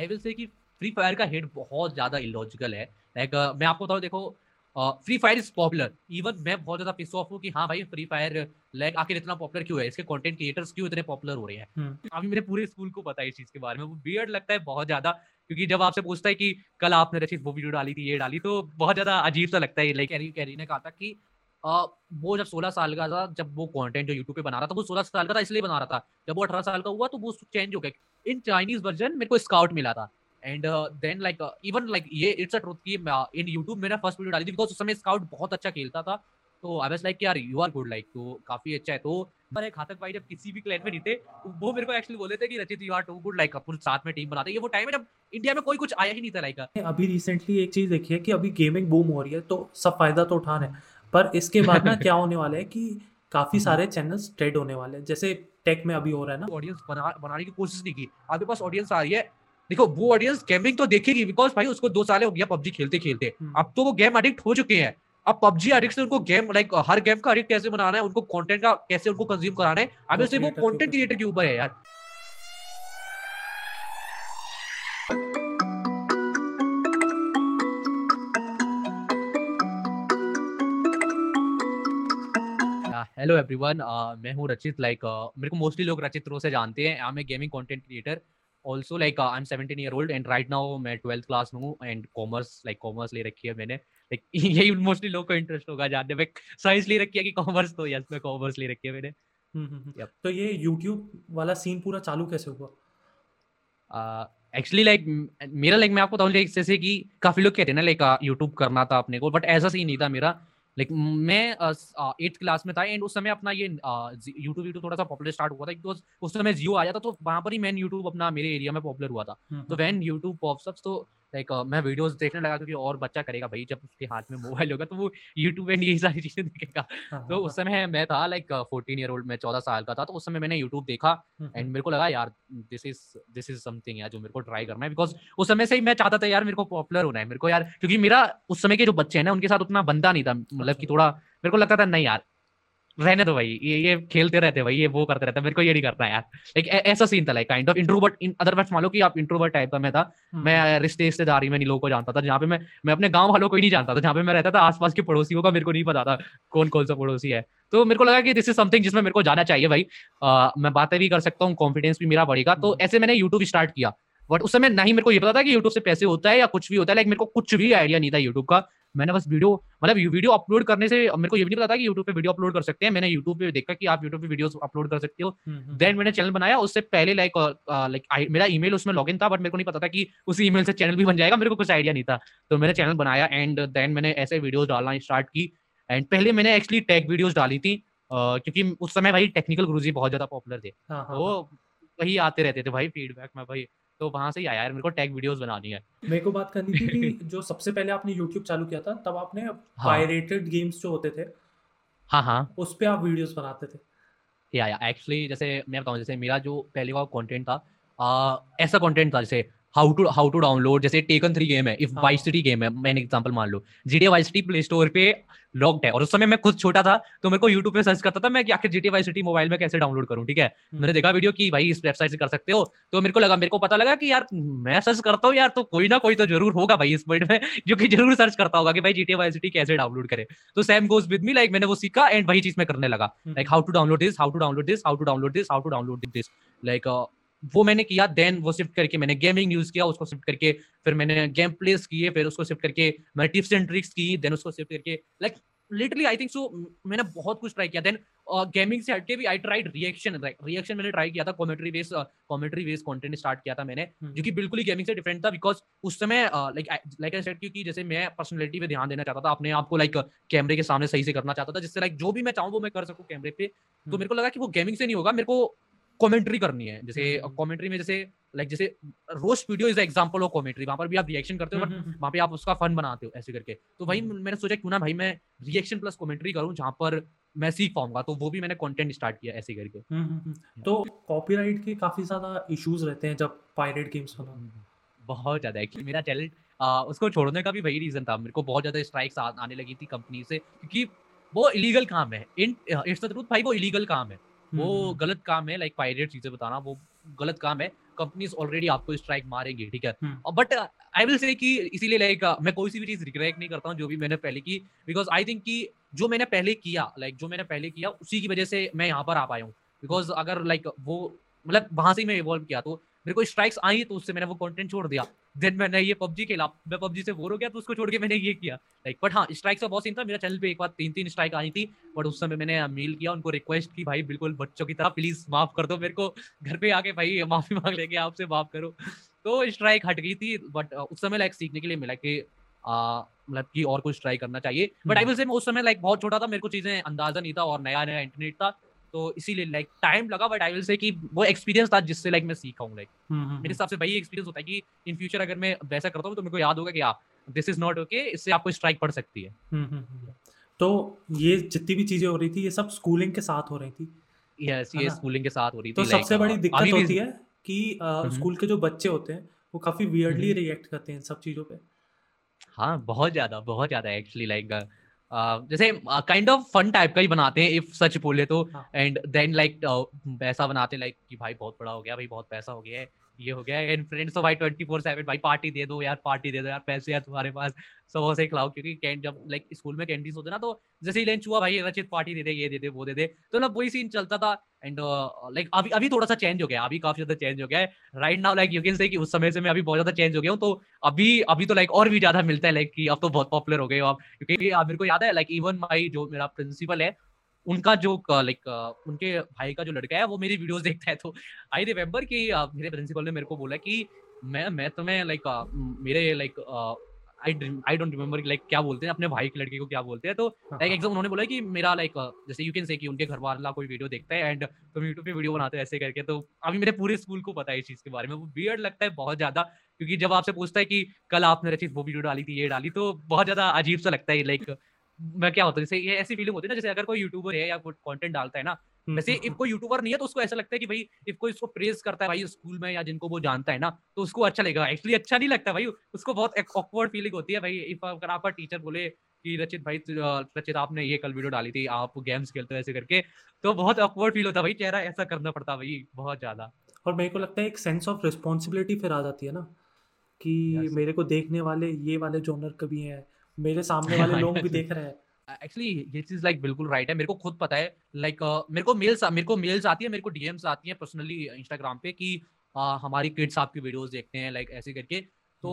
I will say कि free fire का head बहुत ज़्यादा इलॉजिकल है। लाइक मैं आपको बताऊँ, देखो free Fire is popular, even मैं बहुत ज़्यादा पिस ऑफ हूँ कि हाँ भाई फ्री फायर लाइक आखिर इतना पॉपुलर क्यों है, इसके कंटेंट क्रिएटर्स क्यों इतने पॉपुलर हो रहे हैं। अभी मेरे पूरे स्कूल को पता है इस चीज़ के बारे में, वो वियर्ड लगता है बहुत ज़्यादा, क्योंकि जब आपसे पूछता है कि कल आपने रचित वो वीडियो डाली थी, ये डाली, तो बहुत ज़्यादा अजीब सा लगता है। लाइक कैरी ने कहा था कि वो जब 16 साल का था, जब वो कंटेंट जो यूट्यूब पे बना रहा था वो 16 साल का था इसलिए बना रहा था, जब वो 18 साल का हुआ तो वो चेंज हो गया। इन चाइनीज वर्जन मेरे को स्काउट मिला था, and then like even like ये इट्स अ ट्रूथ कि इन यूट्यूब मेरा फर्स्ट वीडियो डाली थी, बिकॉज उस समय स्काउट बहुत अच्छा खेलता था, तो आई वाज लाइक यार यू आर गुड, लाइक तो काफी अच्छा है। तो हमारे घातक भाई जब किसी भी क्लैन में नहीं थे, वो मेरे को एक्चुअली बोले थे कि Rachit you are too good, like अपन साथ में टीम बनाते। ये वो टाइम है जब इंडिया में कोई कुछ आया ही नहीं था। लाइक अभी रिसेंटली एक चीज देखिए कि अभी गेमिंग बूम हो रही है, तो सब फायदा तो उठाना है, पर इसके बाद ना क्या होने वाला है कि काफी सारे चैनल्स ट्रेड होने वाले हैं, जैसे टेक में अभी हो रहा है ना। ऑडियंस बनाने की कोशिश नहीं की, आपके पास ऑडियंस आ रही है, देखो वो ऑडियंस गेमिंग तो देखेगी, बिकॉज भाई उसको 2 साल हो गया पबजी खेलते खेलते, अब तो वो गेम एडिक्ट हो चुके हैं। अब पबजी एडिक्ट से उनको गेम लाइक हर गेम का एडिक्ट कैसे बनाना है, उनको कंटेंट का कैसे उनको कंज्यूम कराना है, अब इससे वो कंटेंट क्रिएटर के ऊपर है यार। हेलो एवरीवन, मैं हूँ रचित, लाइक मेरे को मोस्टली लोग रचित रो से जानते हैं। I am a gaming content creator also, like I am 17 year old and right now मैं 12th क्लास में हूँ, एंड कॉमर्स ले रखी है मैंने, लाइक यही मोस्टली लोग को इंटरेस्ट होगा जानने में, साइंस ले रखी है कि कॉमर्स, तो यस मैं कॉमर्स ले रखी है मैंने। Yep. तो ये यूट्यूब वाला सीन पूरा चालू कैसे हुआ? एक्चुअली लाइक मेरा लाइक मैं आपको बताऊँ, जैसे कि काफ़ी लोग कहते हैं ना लाइक यूट्यूब करना था अपने को, बट ऐसा सीन नहीं था मेरा। लाइक मैं 8th क्लास में था, एंड उस समय अपना ये यूट्यूब थोड़ा सा पॉपुलर स्टार्ट हुआ था, बिकॉज उस समय जियो आया था, तो वहाँ पर ही मैंने यूट्यूब अपना मेरे एरिया में पॉपुलर हुआ था। तो वैन यूट्यूब पॉप्स, तो लाइक मैं वीडियोस देखने लगा, क्योंकि और बच्चा करेगा भाई, जब उसके हाथ में मोबाइल होगा तो वो यूट्यूब एंड यही सारी चीज़ें देखेगा। तो उस समय मैं था लाइक 14 ईयर ओल्ड, मैं 14 साल का था, तो उस समय मैंने यूट्यूब देखा, एंड मेरे को लगा यार दिस इज समथिंग यार जो मेरे को ट्राई करना है, बिकॉज उस समय से ही मैं चाहता था यार मेरे को पॉपुलर होना है मेरे को यार, क्योंकि मेरा उस समय के जो बच्चे हैं ना उनके साथ उतना बंदा नहीं था, मतलब कि थोड़ा मेरे को लगता था नहीं यार रहने दो भाई, ये खेलते रहते भाई, ये वो करते रहते, मेरे को ये नहीं करना यार, लाइक ऐसा सीन था, like kind of introvert. In other words मान लो कि आप इंट्रोवर्ट टाइप का मैं था, मैं रिश्तेदारी में नहीं लोगों को जानता था, जहाँ पे मैं अपने गांव वालों को ही नहीं जानता था, जहाँ पे मैं रहता था आसपास के पड़ोसियों का मेरे को नहीं पता था कौन कौन सा पड़ोसी है। तो मेरे को लगा कि दिस इज समथिंग जिसमें मेरे को जाना चाहिए भाई, मैं बातें भी कर सकता हूँ, कॉन्फिडेंस भी मेरा बढ़ेगा। तो ऐसे मैंने यूट्यूब स्टार्ट किया, बट उस समय नहीं मेरे को ये पता था कि यूट्यूब से पैसे होता है या कुछ भी होता है, लाइक मेरे को कुछ भी आइडिया नहीं था यूट्यूब का। मैंने बस वीडियो अपलोड करने से, मेरे को ये भी नहीं पता था कि यूट्यूब पे वीडियो अपलोड कर सकते हैं, मैंने यूट्यूब पे देखा कि आप यूट्यूब पे वीडियोस अपलोड कर सकते हो। देन मैंने चैनल बनाया, उससे पहले लाइक मेरा ईमेल उसमें लॉगिन था, बट मेरे को नहीं पता था कि उसी ईमेल से चैनल भी बन जाएगा, मेरे को कुछ आइडिया नहीं था। तो मैंने चैनल बनाया एंड देन मैंने ऐसे वीडियोस डालना स्टार्ट की, एंड पहले मैंने एक्चुअली टेक वीडियोस डाली थी, क्योंकि उस समय भाई टेक्निकल गुरुजी बहुत ज्यादा पॉपुलर थे, वो वही आते रहते थे भाई फीडबैक में भाई, तो वहाँ से आया यार मेरे को टैग वीडियोस बनानी है। मेरे को बात करनी थी कि जो सबसे पहले आपने YouTube चालू किया था, तब आपने पायरेटेड गेम्स जो होते थे, हाँ उस पे आप वीडियोस बनाते थे। या एक्चुअली जैसे मैं बताऊँ, जैसे मेरा जो पहले का कंटेंट था, ऐसा कंटेंट था जैसे हाउ टू डाउनलोड, जैसे टेकन 3 गेम है, इफ वाइस सिटी गेम है, मैंने एग्जांपल मान लो GTA vice city play store पे लॉक्ड है, और उस समय मैं खुद छोटा था, तो मेरे को यूट्यूब पे सर्च करता था मैं कि आखिर GTA वाइस सिटी मोबाइल में कैसे डाउनलोड करूं। ठीक है, मैंने देखा वीडियो कि भाई इस वेबसाइट से कर सकते हो, तो मेरे को पता लगा कि यार मैं सर्च करता हूं यार, तो कोई ना कोई तो जरूर होगा भाई इस वर्ल्ड में जो कि जरूर सर्च करता होगा कि भाई GTA वाइस सिटी कैसे डाउनलोड करें। तो same goes with me, like मैंने वो सीखा एंड वही चीज मैं करने लगा, like how to download this, like वो मैंने किया। देन वो शिफ्ट करके मैंने गेमिंग न्यूज़ किया, उसको शिफ्ट करके फिर मैंने गेम प्लेस किए, फिर उसको शिफ्ट करके मैंने टिप्स एंड ट्रिक्स की, देन उसको शिफ्ट करके like literally I think so मैंने बहुत कुछ ट्राई किया। देन गेमिंग से हटके भी आई ट्राइड रिएक्शन मैंने ट्राई किया था, कॉमेंट्री बेस्ड कंटेंट स्टार्ट किया था मैंने, जो कि बिल्कुल ही गेमिंग से डिफरेंट था, बिकॉज उस समय लाइक आई सेड क्योंकि जैसे मैं पर्सनैलिटी पे ध्यान देना चाहता था, अपने आपको लाइक कैमरे के सामने सही से करना चाहता था, जिससे लाइक जो भी मैं चाहूँ वो मैं कर सकूँ कैमरे पे। तो मेरे को लगा कि वो गेमिंग से नहीं होगा, मेरे को कमेंट्री करनी है। जैसे कमेंट्री में जैसे roast video is example of commentary, वहां पर भी आप रिएक्शन करते हो बट वहां पे आप उसका फन बनाते हो ऐसे करके। तो वही मैंने सोचा क्यों ना भाई मैं रिएक्शन प्लस कमेंट्री करूं, जहां पर मैं सीख पाऊंगा, तो वो भी मैंने कंटेंट स्टार्ट किया ऐसे करके। तो कॉपीराइट के काफी ज्यादा इश्यूज रहते हैं जब पायरेट गेम्स बनाते, बहुत ज्यादा। एक्चुअली मेरा चैनल उसको छोड़ने का भी वही रीजन था, मेरे को बहुत ज्यादा स्ट्राइक्स आने लगी थी कंपनी से, क्योंकि वो इलीगल काम है, इट्स द ट्रूथ भाई, वो इलीगल काम है, वो गलत काम है, लाइक पायरेट चीजें बताना वो गलत काम है। कंपनीज ऑलरेडी आपको स्ट्राइक मारेंगी, ठीक है। बट आई विल से कि इसीलिए लाइक मैं कोई सी भी चीज रिग्रेट नहीं करता हूँ जो भी मैंने पहले की, बिकॉज आई थिंक कि जो मैंने पहले किया उसी की वजह से मैं यहाँ पर आ पाया हूँ। बिकॉज अगर लाइक वो मतलब वहाँ से मैं इवॉल्व किया तो मेरे को स्ट्राइक्स आई तो उससे मैंने वो कंटेंट छोड़ दिया, देन मैंने ये PUBG खेला, मैं PUBG से बोर हो गया तो उसको छोड़ के मैंने ये किया लाइक। बट हाँ स्ट्राइक्स का बहुत सीन था, मेरा चैनल पे एक बार 3-3 स्ट्राइक आई थी, बट उस समय मैंने मेल किया उनको, रिक्वेस्ट की भाई बिल्कुल बच्चों की तरह प्लीज माफ कर दो मेरे को, घर पे आके भाई माफी मांग लेंगे आपसे, माफ करो। तो स्ट्राइक हट गई थी, बट उस समय लाइक सीखने के लिए मिला कि मतलब कि और कुछ ट्राई करना चाहिए। बट आई विल से उस समय लाइक बहुत छोटा था, मेरे को चीजें अंदाजा नहीं था और नया नया इंटरनेट था, तो इसीलिए लाइक टाइम लगा। बट आई विल से कि वो एक्सपीरियंस था जिससे लाइक मैं सीखा हूँ लाइक। मेरे हिसाब से भाई एक्सपीरियंस होता है कि इन फ्यूचर अगर मैं वैसा करता हूँ तो मेरे को याद होगा कि हां दिस इज नॉट ओके, इससे आपको स्ट्राइक पड़ सकती है। तो ये जितनी भी चीजें हो रही थी ये सब स्कूलिंग के साथ हो रही थी। यस ये स्कूलिंग के साथ हो रही थी। तो सबसे बड़ी दिक्कत होती है कि स्कूल के जो बच्चे होते हैं वो काफी वियर्डली रिएक्ट करते हैं इन सब चीजों पे। हाँ बहुत ज्यादा एक्चुअली लाइक जैसे काइंड ऑफ फन टाइप का ही बनाते हैं इफ सच बोले तो, एंड देन लाइक पैसा बनाते हैं लाइक कि भाई बहुत बड़ा हो गया, भाई बहुत पैसा हो गया है, ये हो गया है, एंड फ्रेंड्स तो भाई 24/7 भाई पार्टी दे दो यार पैसे यार तुम्हारे पास, समोसे खिलाओ, क्योंकि जब लाइक स्कूल में कैंटीन होते ना तो जैसे ही लंच हुआ भाई रचित पार्टी दे दे, ये दे दे, वो दे दे, तो ना वही सीन चलता था। एंड लाइक अभी थोड़ा सा चेंज हो गया, अभी काफी ज्यादा चेंज हो गया है right now like you can say कि उस समय से मैं अभी बहुत ज्यादा चेंज हो गया हूँ। तो अभी तो लाइक और भी ज्यादा मिलता है लाइक कि अब तो बहुत पॉपुलर हो गए हो आप, क्योंकि मेरे को याद है लाइक इवन माई जो मेरा प्रिंसिपल है उनका जो लाइक उनके भाई का जो लड़का है वो मेरी वीडियोस देखता है। तो आई रिमेम्बर कि मेरे प्रिंसिपल ने मेरे को बोला कि मैं तुम्हें लाइक मेरे like I don't remember like क्या बोलते हैं अपने भाई के लड़के को क्या बोलते हैं। तो लाइक एकदम उन्होंने बोला कि मेरा लाइक जैसे यू कैन से कि उनके घर वाला कोई वीडियो देखता है एंड तुम यूट्यूब पे वीडियो बनाते हो ऐसे करके। तो अभी मेरे पूरे स्कूल को पता है इस चीज़ के बारे में। वो वियर्ड लगता है बहुत ज़्यादा, क्योंकि जब आपसे पूछता है कि कल आपने रचित वो वीडियो डाली थी, ये डाली, तो बहुत ज़्यादा अजीब सा लगता है लाइक मैं क्या होता है। जैसे ये ऐसी फीलिंग होती है ना जैसे अगर कोई यूट्यूबर है या कोई कंटेंट डालता है ना, वैसे इफ कोई यूट्यूबर नहीं है तो उसको ऐसा लगता है कि भाई इफ कोई इसको प्रेज करता है भाई स्कूल में या जिनको वो जानता है ना तो उसको अच्छा लगेगा। एक्चुअली अच्छा नहीं लगता भाई, उसको बहुत ऑकवर्ड फीलिंग होती है भाई। इफ अगर आपका टीचर बोले कि रचित आपने ये कल वीडियो डाली थी, आप गेम्स खेलते हो ऐसे करके, तो बहुत ऑकवर्ड फील होता है भाई, चेहरा ऐसा करना पड़ता है भाई बहुत ज्यादा। और मेरे को लगता है एक सेंस ऑफ रिस्पॉन्सिबिलिटी फिर आ जाती है ना कि मेरे को देखने वाले ये वाले जोनर कभी हैं, मेरे सामने वाले लोग भी देख रहे हैं। एक्चुअली ये चीज लाइक बिल्कुल राइट है। मेरे को खुद पता है लाइक मेरे को मेल्स आती है, मेरे को डीएम्स आती है पर्सनली इंस्टाग्राम पे कि हमारी किड्स आपकी वीडियोस देखते हैं लाइक ऐसे करके। तो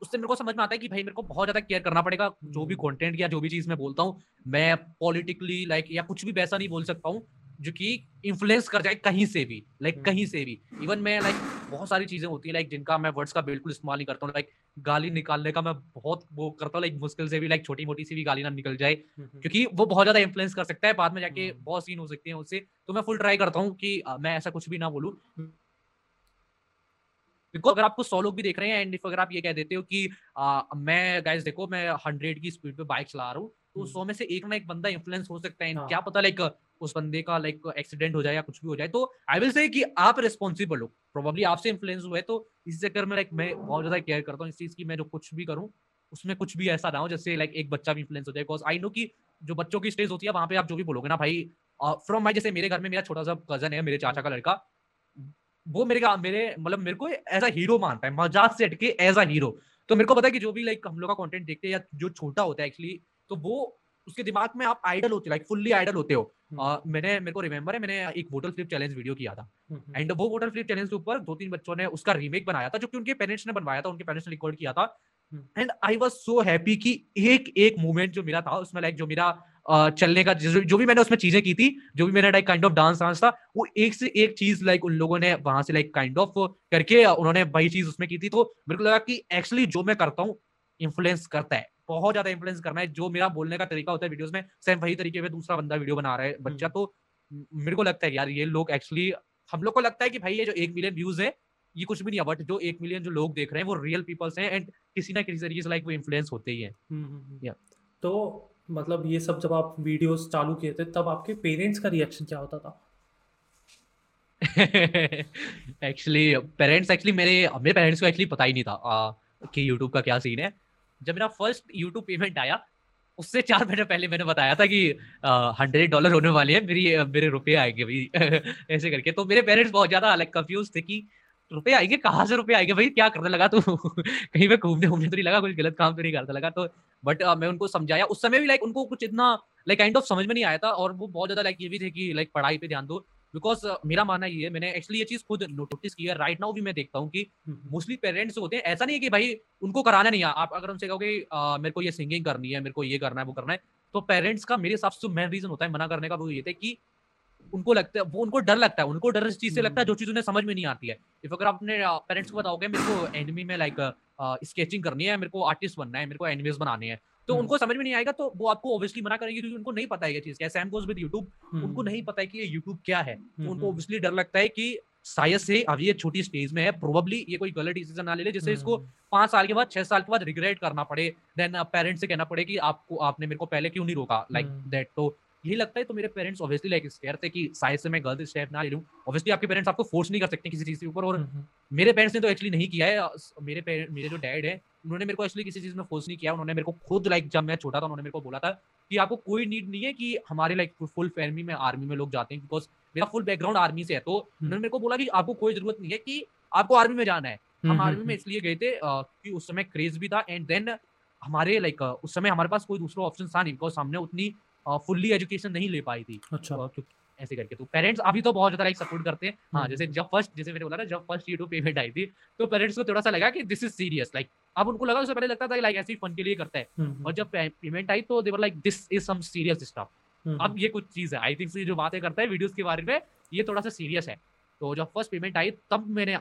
उससे मेरे को समझ में आता है कि भाई मेरे को बहुत ज्यादा केयर करना पड़ेगा जो भी कंटेंट या जो भी चीज मैं बोलता हूँ। मैं पॉलिटिकली लाइक या कुछ भी वैसा नहीं बोल सकता हूँ जो कि इन्फ्लुएंस कर जाए कहीं से भी। इवन मैं लाइक बहुत सारी चीजें होती हैं लाइक जिनका मैं वर्ड्स का बिल्कुल इस्तेमाल नहीं करता हूँ। लाइक गाली निकालने का मैं बहुत वो करता हूँ लाइक मुश्किल से भी लाइक छोटी मोटी सी भी गाली ना निकल जाए, क्योंकि वो बहुत ज्यादा इन्फ्लुएंस कर सकता है, बाद में जाके बहुत सीन हो सकते हैं उससे। तो मैं फुल ट्राई करता हूँ कि मैं ऐसा कुछ भी ना बोलूँ। बिकॉज अगर आपको 100 लोग भी देख रहे हैं एंड अगर आप ये कह देते हो कि मैं गाइस देखो मैं 100 की स्पीड पे बाइक चला रहा हूँ, तो 100 में से एक ना एक बंदा इन्फ्लुएंस हो सकता है। क्या पता लाइक उस बंदे का लाइक एक्सीडेंट हो जाए या कुछ भी हो जाए। तो आई विल से कि आप रिस्पॉन्सिबल हो, प्रोबेबली आपसे इन्फ्लुएंस हुआ है। तो इस चक्कर में लाइक मैं बहुत ज्यादा केयर करता हूँ इस चीज की, मैं जो कुछ भी करूँ उसमें कुछ भी ऐसा ना हो जैसे लाइक एक बच्चा भी इन्फ्लुएंस हो जाए। बिकॉज आई नो कि जो बच्चों की स्टेज होती है वहाँ पे आप जो भी बोलोगे ना भाई फ्रॉम माई, जैसे मेरे घर में मेरा छोटा सा कजन है, मेरे चाचा का लड़का, वो मेरे मतलब मेरे को एज अ हीरो मानता है, मजाक से हटके एज अ हीरो। तो मेरे को पता है कि जो भी लाइक हम लोग का कंटेंट देखते हैं या जो छोटा होता है एक्चुअली, तो वो उसके दिमाग में आप आइडल होते हो लाइक फुल्ली आइडल होते हो। मेरे को रिमेम्बर है मैंने एक बोटल फ्लिप चैलेंज वीडियो किया था एंड वो बोटल फ्लिप चैलेंज के ऊपर 2-3 बच्चों ने उसका रीमेक बनाया था जो कि उनके पेरेंट्स ने बनवाया था, उनके पेरेंट्स ने रिकॉर्ड किया था। And I was so happy कि एक मोमेंट जो मेरा था उसमें लाइक जो मेरा चलने का जो भी मैंने उसमें चीजें की थी, जो भी मेरा लाइक काइंड ऑफ डांस था, वो एक से एक चीज लाइक उन लोगों ने वहां से लाइक काइंड ऑफ करके उन्होंने वही चीज उसमें की थी। तो मेरे को लगा कि एक्चुअली जो मैं करता हूँ इन्फ्लुएंस करता है, बहुत ज्यादा इन्फ्लुएंस करना है। जो मेरा बोलने का तरीका होता है वीडियोस में, सेम वही तरीके पे दूसरा बंदा वीडियो बना रहा है बच्चा। तो मेरे को लगता है यार ये लोग एक्चुअली, हम लोग को लगता है कि भाई ये जो 1 मिलियन व्यूज है ये कुछ भी नहीं है, बट जो 1 मिलियन जो लोग देख रहे हैं वो रियल पीपल्स हैं एंड किसी ना किसी तरीके से लाइक वो इन्फ्लुएंस होते ही हैं। तो मतलब ये सब जब आप वीडियोस चालू किए थे तब आपके पेरेंट्स का रिएक्शन क्या होता था? एक्चुअली मेरे पेरेंट्स को एक्चुअली पता ही नहीं था कि यूट्यूब का क्या सीन है। जब मेरा फर्स्ट YouTube पेमेंट आया उससे 4 महीने पहले मैंने बताया था कि $100 होने वाले हैं, मेरे रुपये आएंगे भाई ऐसे करके। तो मेरे पेरेंट्स बहुत ज़्यादा अलग कंफ्यूज थे कि रुपए आएंगे कहाँ से, रुपए आएंगे भाई, क्या करने लगा तू कहीं पे घूमने घूमने तो नहीं लगा, कुछ गलत काम तो नहीं करता लगा। तो बट मैं उनको समझाया उस समय भी लाइक उनको कुछ इतना लाइक काइंड ऑफ समझ में नहीं आया था, और वो बहुत ज्यादा लाइक ये भी थे कि लाइक पढ़ाई पे ध्यान दो, बिकॉज मेरा मानना ये है, मैंने एक्चुअली ये चीज खुद नोटिस किया। राइट नाउ भी मैं देखता हूँ कि मोस्टली पेरेंट्स होते हैं, ऐसा नहीं है कि भाई उनको कराना नहीं है, आप अगर उनसे कहोगे मेरे को ये सिंगिंग करनी है, मेरे को ये करना है वो करना है, तो पेरेंट्स का मेरे हिसाब से मेन रीजन होता है मना करने का वो ये था कि उनको लगता है, वो उनको डर लगता है, उनको डर इस चीज से लगता है जो चीज उन्हें समझ में नहीं आती है। इफ अगर आप अपने पेरेंट्स को बताओगे मेरे को एनिमे में लाइक स्केचिंग करनी है, मेरे को आर्टिस्ट बनना है, मेरे को एनिमेस बनाने हैं, तो उनको समझ में नहीं आएगा, तो वो आपको ऑब्वियसली मना करेंगे क्योंकि उनको नहीं पता है ये चीज कैसे। सैम गोज विद यूट्यूब, उनको नहीं पता है कि ये यूट्यूब क्या है, तो उनको ऑब्वियसली डर लगता है कि शायद से अभी ये छोटी स्टेज में है, प्रोबेबली ये कोई गलत डिसीजन ना ले ले जैसे इसको 5 साल के बाद 6 साल के बाद रिग्रेट करना पड़े, देन पेरेंट्स से कहना पड़े कि आपको आपने मेरे को पहले क्यों नहीं रोका लाइक दैट। तो यही लगता है, तो मेरे पेरेंट्स ऑब्वियसली लाइक स्टेयर थे कि शायद से मैं गलत स्टेप ना ले लूँ। ऑब्वियसली आपके पेरेंट्स आपको फोर्स नहीं कर सकते किसी चीज के ऊपर, और मेरे पेरेंट्स ने तो एक्चुअली नहीं किया है, मेरे जो डैड है उन्होंने मेरे को एक्चुअली किसी चीज में फोर्स नहीं किया, उन्होंने मेरे को खुद लाइक जब मैं छोटा था उन्होंने मेरे को बोला था कि आपको कोई नीड नहीं है कि हमारे लाइक फुल फैमिली में आर्मी में लोग जाते हैं, बिकॉज मेरा फुल बैकग्राउंड आर्मी से है, तो उन्होंने मेरे को बोला कि आपको कोई जरूरत नहीं है कि आपको आर्मी में जाना है। हम आर्मी में इसलिए गए थे कि उस समय क्रेज भी था, एंड देन हमारे लाइक उस समय हमारे पास कोई दूसरा ऑप्शन था नहीं, बिकॉज हमने उतनी फुल्ली एजुकेशन नहीं ले पाई थी। अच्छा। ऐसे करके तो पेरेंट्स अभी तो बहुत ज्यादा लाइक सपोर्ट करते हैं। हाँ, जैसे जैसे मैंने बोला ना, जब फर्स्ट यूट्यूब पेमेंट आई थी तो पेरेंट्स को थोड़ा सा लगा कि दिस इज सीरियस, लाइक अब उनको लगा, उससे पहले लगता था लाइक ऐसे ही फन के लिए करता है, और जब पेमेंट आई तो they were like this is some serious stuff, अब ये कुछ चीज है, आई थिंक जो बातें करता है वीडियोस के बारे में ये थोड़ा सा सीरियस है। तो जब फर्स्ट पेमेंट आई तब मैंने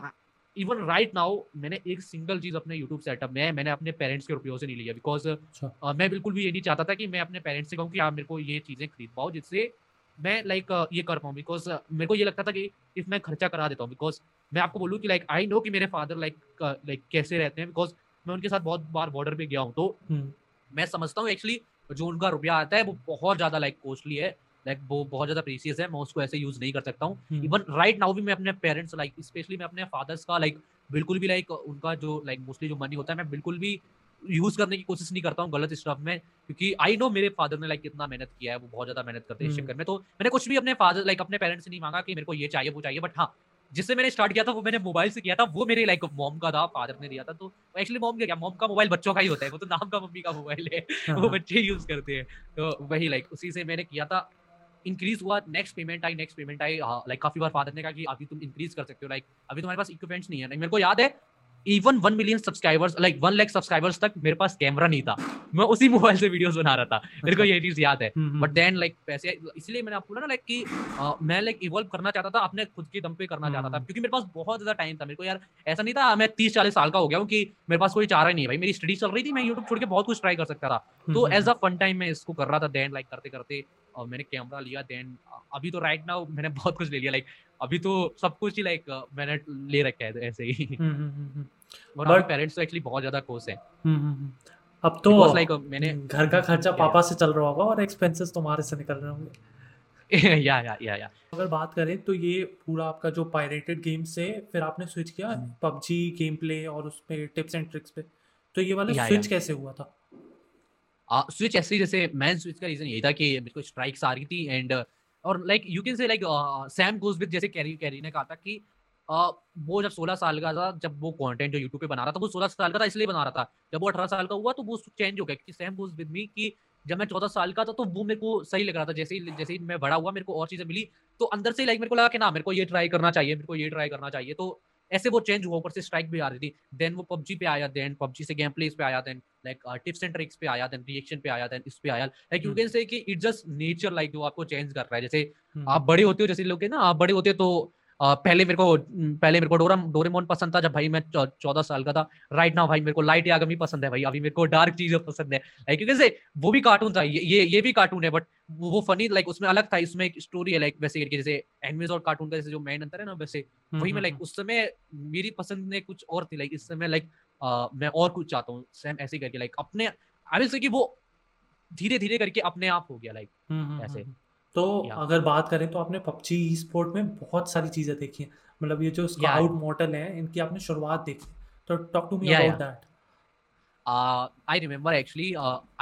इवन राइट नाउ मैंने एक सिंगल चीज अपने यूट्यूब सेटअप में मैंने अपने पेरेंट्स के रुपयों से नहीं लिया, बिकॉज मैं बिल्कुल भी ये नहीं चाहता था कि मैं अपने पेरेंट्स से कहूँ कि आप मेरे को ये चीजें खरीद पाओ जिससे मैं लाइक ये कर पाऊँ, बिकॉज मेरे को ये लगता था कि इफ मैं खर्चा करा देता हूँ, बिकॉज मैं आपको बोलूँ कि लाइक आई नो कि मेरे फादर लाइक कैसे रहते हैं, बिकॉज मैं उनके साथ बहुत बार बॉर्डर पे गया हूँ, तो मैं समझता हूँ एक्चुअली जो उनका रुपया आता है वो बहुत ज्यादा लाइक कॉस्टली है, लाइक वो बहुत ज्यादा प्रीशियस है, मैं उसको ऐसे यूज नहीं कर सकता हूँ। इवन राइट नाउ भी मैं अपने पेरेंट्स लाइक स्पेशली मैं अपने फादर्स का लाइक बिल्कुल भी लाइक उनका जो लाइक मोस्टली जो मनी होता है मैं बिल्कुल भी यूज करने की कोशिश नहीं करता हूँ गलत स्टफ में, क्योंकि आई नो मेरे फादर ने लाइक कितना मेहनत किया है, वो बहुत ज्यादा मेहनत करते हैं इस चक्कर में। तो मैंने कुछ भी अपने फादर लाइक अपने पेरेंट्स से नहीं मांगा कि मेरे को ये चाहिए वो चाहिए, बट हाँ जिससे मैंने स्टार्ट किया था वो मैंने मोबाइल से किया था, वो मेरे लाइक मॉम का था, फादर ने दिया था। तो एक्चुअली मॉम क्या, मॉम का मोबाइल बच्चों का ही होता है, वो तो नाम का मम्मी का मोबाइल है, वो बच्चे यूज करते हैं, तो वही लाइक उसी से मैंने किया था। इंक्रीज हुआ, नेक्स्ट पेमेंट आई लाइक काफी बार फादर ने कहा कि अभी तुम इंक्रीज कर सकते हो, लाइक अभी तुम्हारे पास इक्विपमेंट्स नहीं है। मेरे को याद है even 1 million subscribers like 1 lakh subscribers तक मेरे पास कैमरा नहीं था, मैं उसी मोबाइल से वीडियोस बना रहा था, मेरे को ये चीज याद है। बट देन लाइक पैसे, इसलिए मैंने आपको बोला ना लाइक कि मैं लाइक इवॉल्व करना चाहता था, अपने खुद के दम पे करना चाहता था, क्योंकि मेरे पास बहुत ज्यादा टाइम था। मेरे को यार ऐसा नहीं था मैं 30-40 साल का हो गया हूँ कि मेरे पास कोई चारा ही नहीं है भाई, मेरी स्टडी चल रही थी, मैं यूट्यूब छोड़ के बहुत कुछ ट्राई कर सकता था, तो एज अ फन टाइम मैं इसको कर रहा था। देन लाइक करते करते और मैंने कैमरा लिया, देन अभी तो राइट नाउ मैंने बहुत कुछ ले लिया, लाइक अभी तो सब कुछ ही लाइक मैंने ले रखा है ऐसे ही। और मेरे पेरेंट्स तो एक्चुअली बहुत ज्यादा खुश हैं। अब तो लाइक मैंने घर का खर्चा पापा से चल रहा होगा और एक्सपेंसेस तुम्हारे से निकल रहे होंगे। या अगर बात करें तो ये पूरा आपका जो पायरेटेड गेम से फिर आपने स्विच किया पबजी गेम प्ले और उसमें टिप्स एंड ट्रिक्स पे, तो ये वाला स्विच कैसे हुआ था? स्विच ऐसे जैसे मैं स्विच का रीजन यही था कि मेरे को स्ट्राइक्स आ रही थी एंड और like you can say like same goes with, जैसे कैरी ने कहा था कि वो जब 16 साल का था, जब वो कंटेंट जो यूट्यूब पे बना रहा था वो 16 साल का था इसलिए बना रहा था, जब वो 18 साल का हुआ तो वो चेंज हो गया। कि सैम गोज विद मी कि जब मैं 14 साल का था तो वो मेरे को सही लग रहा था, जैसे ही मैं बड़ा हुआ मेरे को और चीज़ें मिली तो अंदर से लाइक मेरे को लगा कि ना मेरे को ये ट्राई करना चाहिए, मेरे को ये ट्राई करना चाहिए, तो ऐसे वो चेंज हुआ। ऊपर से स्ट्राइक भी आ रही थी, देन वो पबजी पे आया, देन पबजी से गेम प्लेस पे आया, then like tips and tricks पे आया, देन रिएक्शन पे आया, देन इस पे आया। लाइक यू कैन से कि इट्स जस्ट नेचर लाइक जो आपको चेंज कर रहा है। जैसे आप बड़े होते हो, जैसे लोग ना आप बड़े होते हो तो पहले मेरे को डोरेमोन पसंद था जब भाई मैं 14 साल का था। राइट नाउ भाई मेरे को लाइट यागमी पसंद है भाई, अभी मेरे को डार्क चीजें पसंद है। लाइक क्योंकि वो भी कार्टून था, ये भी कार्टून है बट वो फनी लाइक उसमें अलग था, इसमें एक स्टोरी है। लाइक वैसे करके जैसे एनिमेज और कार्टून का जैसे जो मेन अंतर है ना, वैसे वही मैं लाइक उस समय मेरी पसंद में कुछ और थी, लाइक इस समय लाइक मैं और कुछ चाहता हूँ। सेम ऐसे करके लाइक अपने आई विल कि वो धीरे धीरे करके अपने आप हो गया लाइक ऐसे। तो अगर बात करें तो आपने पबजी ई स्पोर्ट में बहुत सारी चीज़ें देखी हैं, मतलब ये जो स्काउट मॉडल है इनकी आपने शुरुआत देखी, तो talk to me about that. I remember actually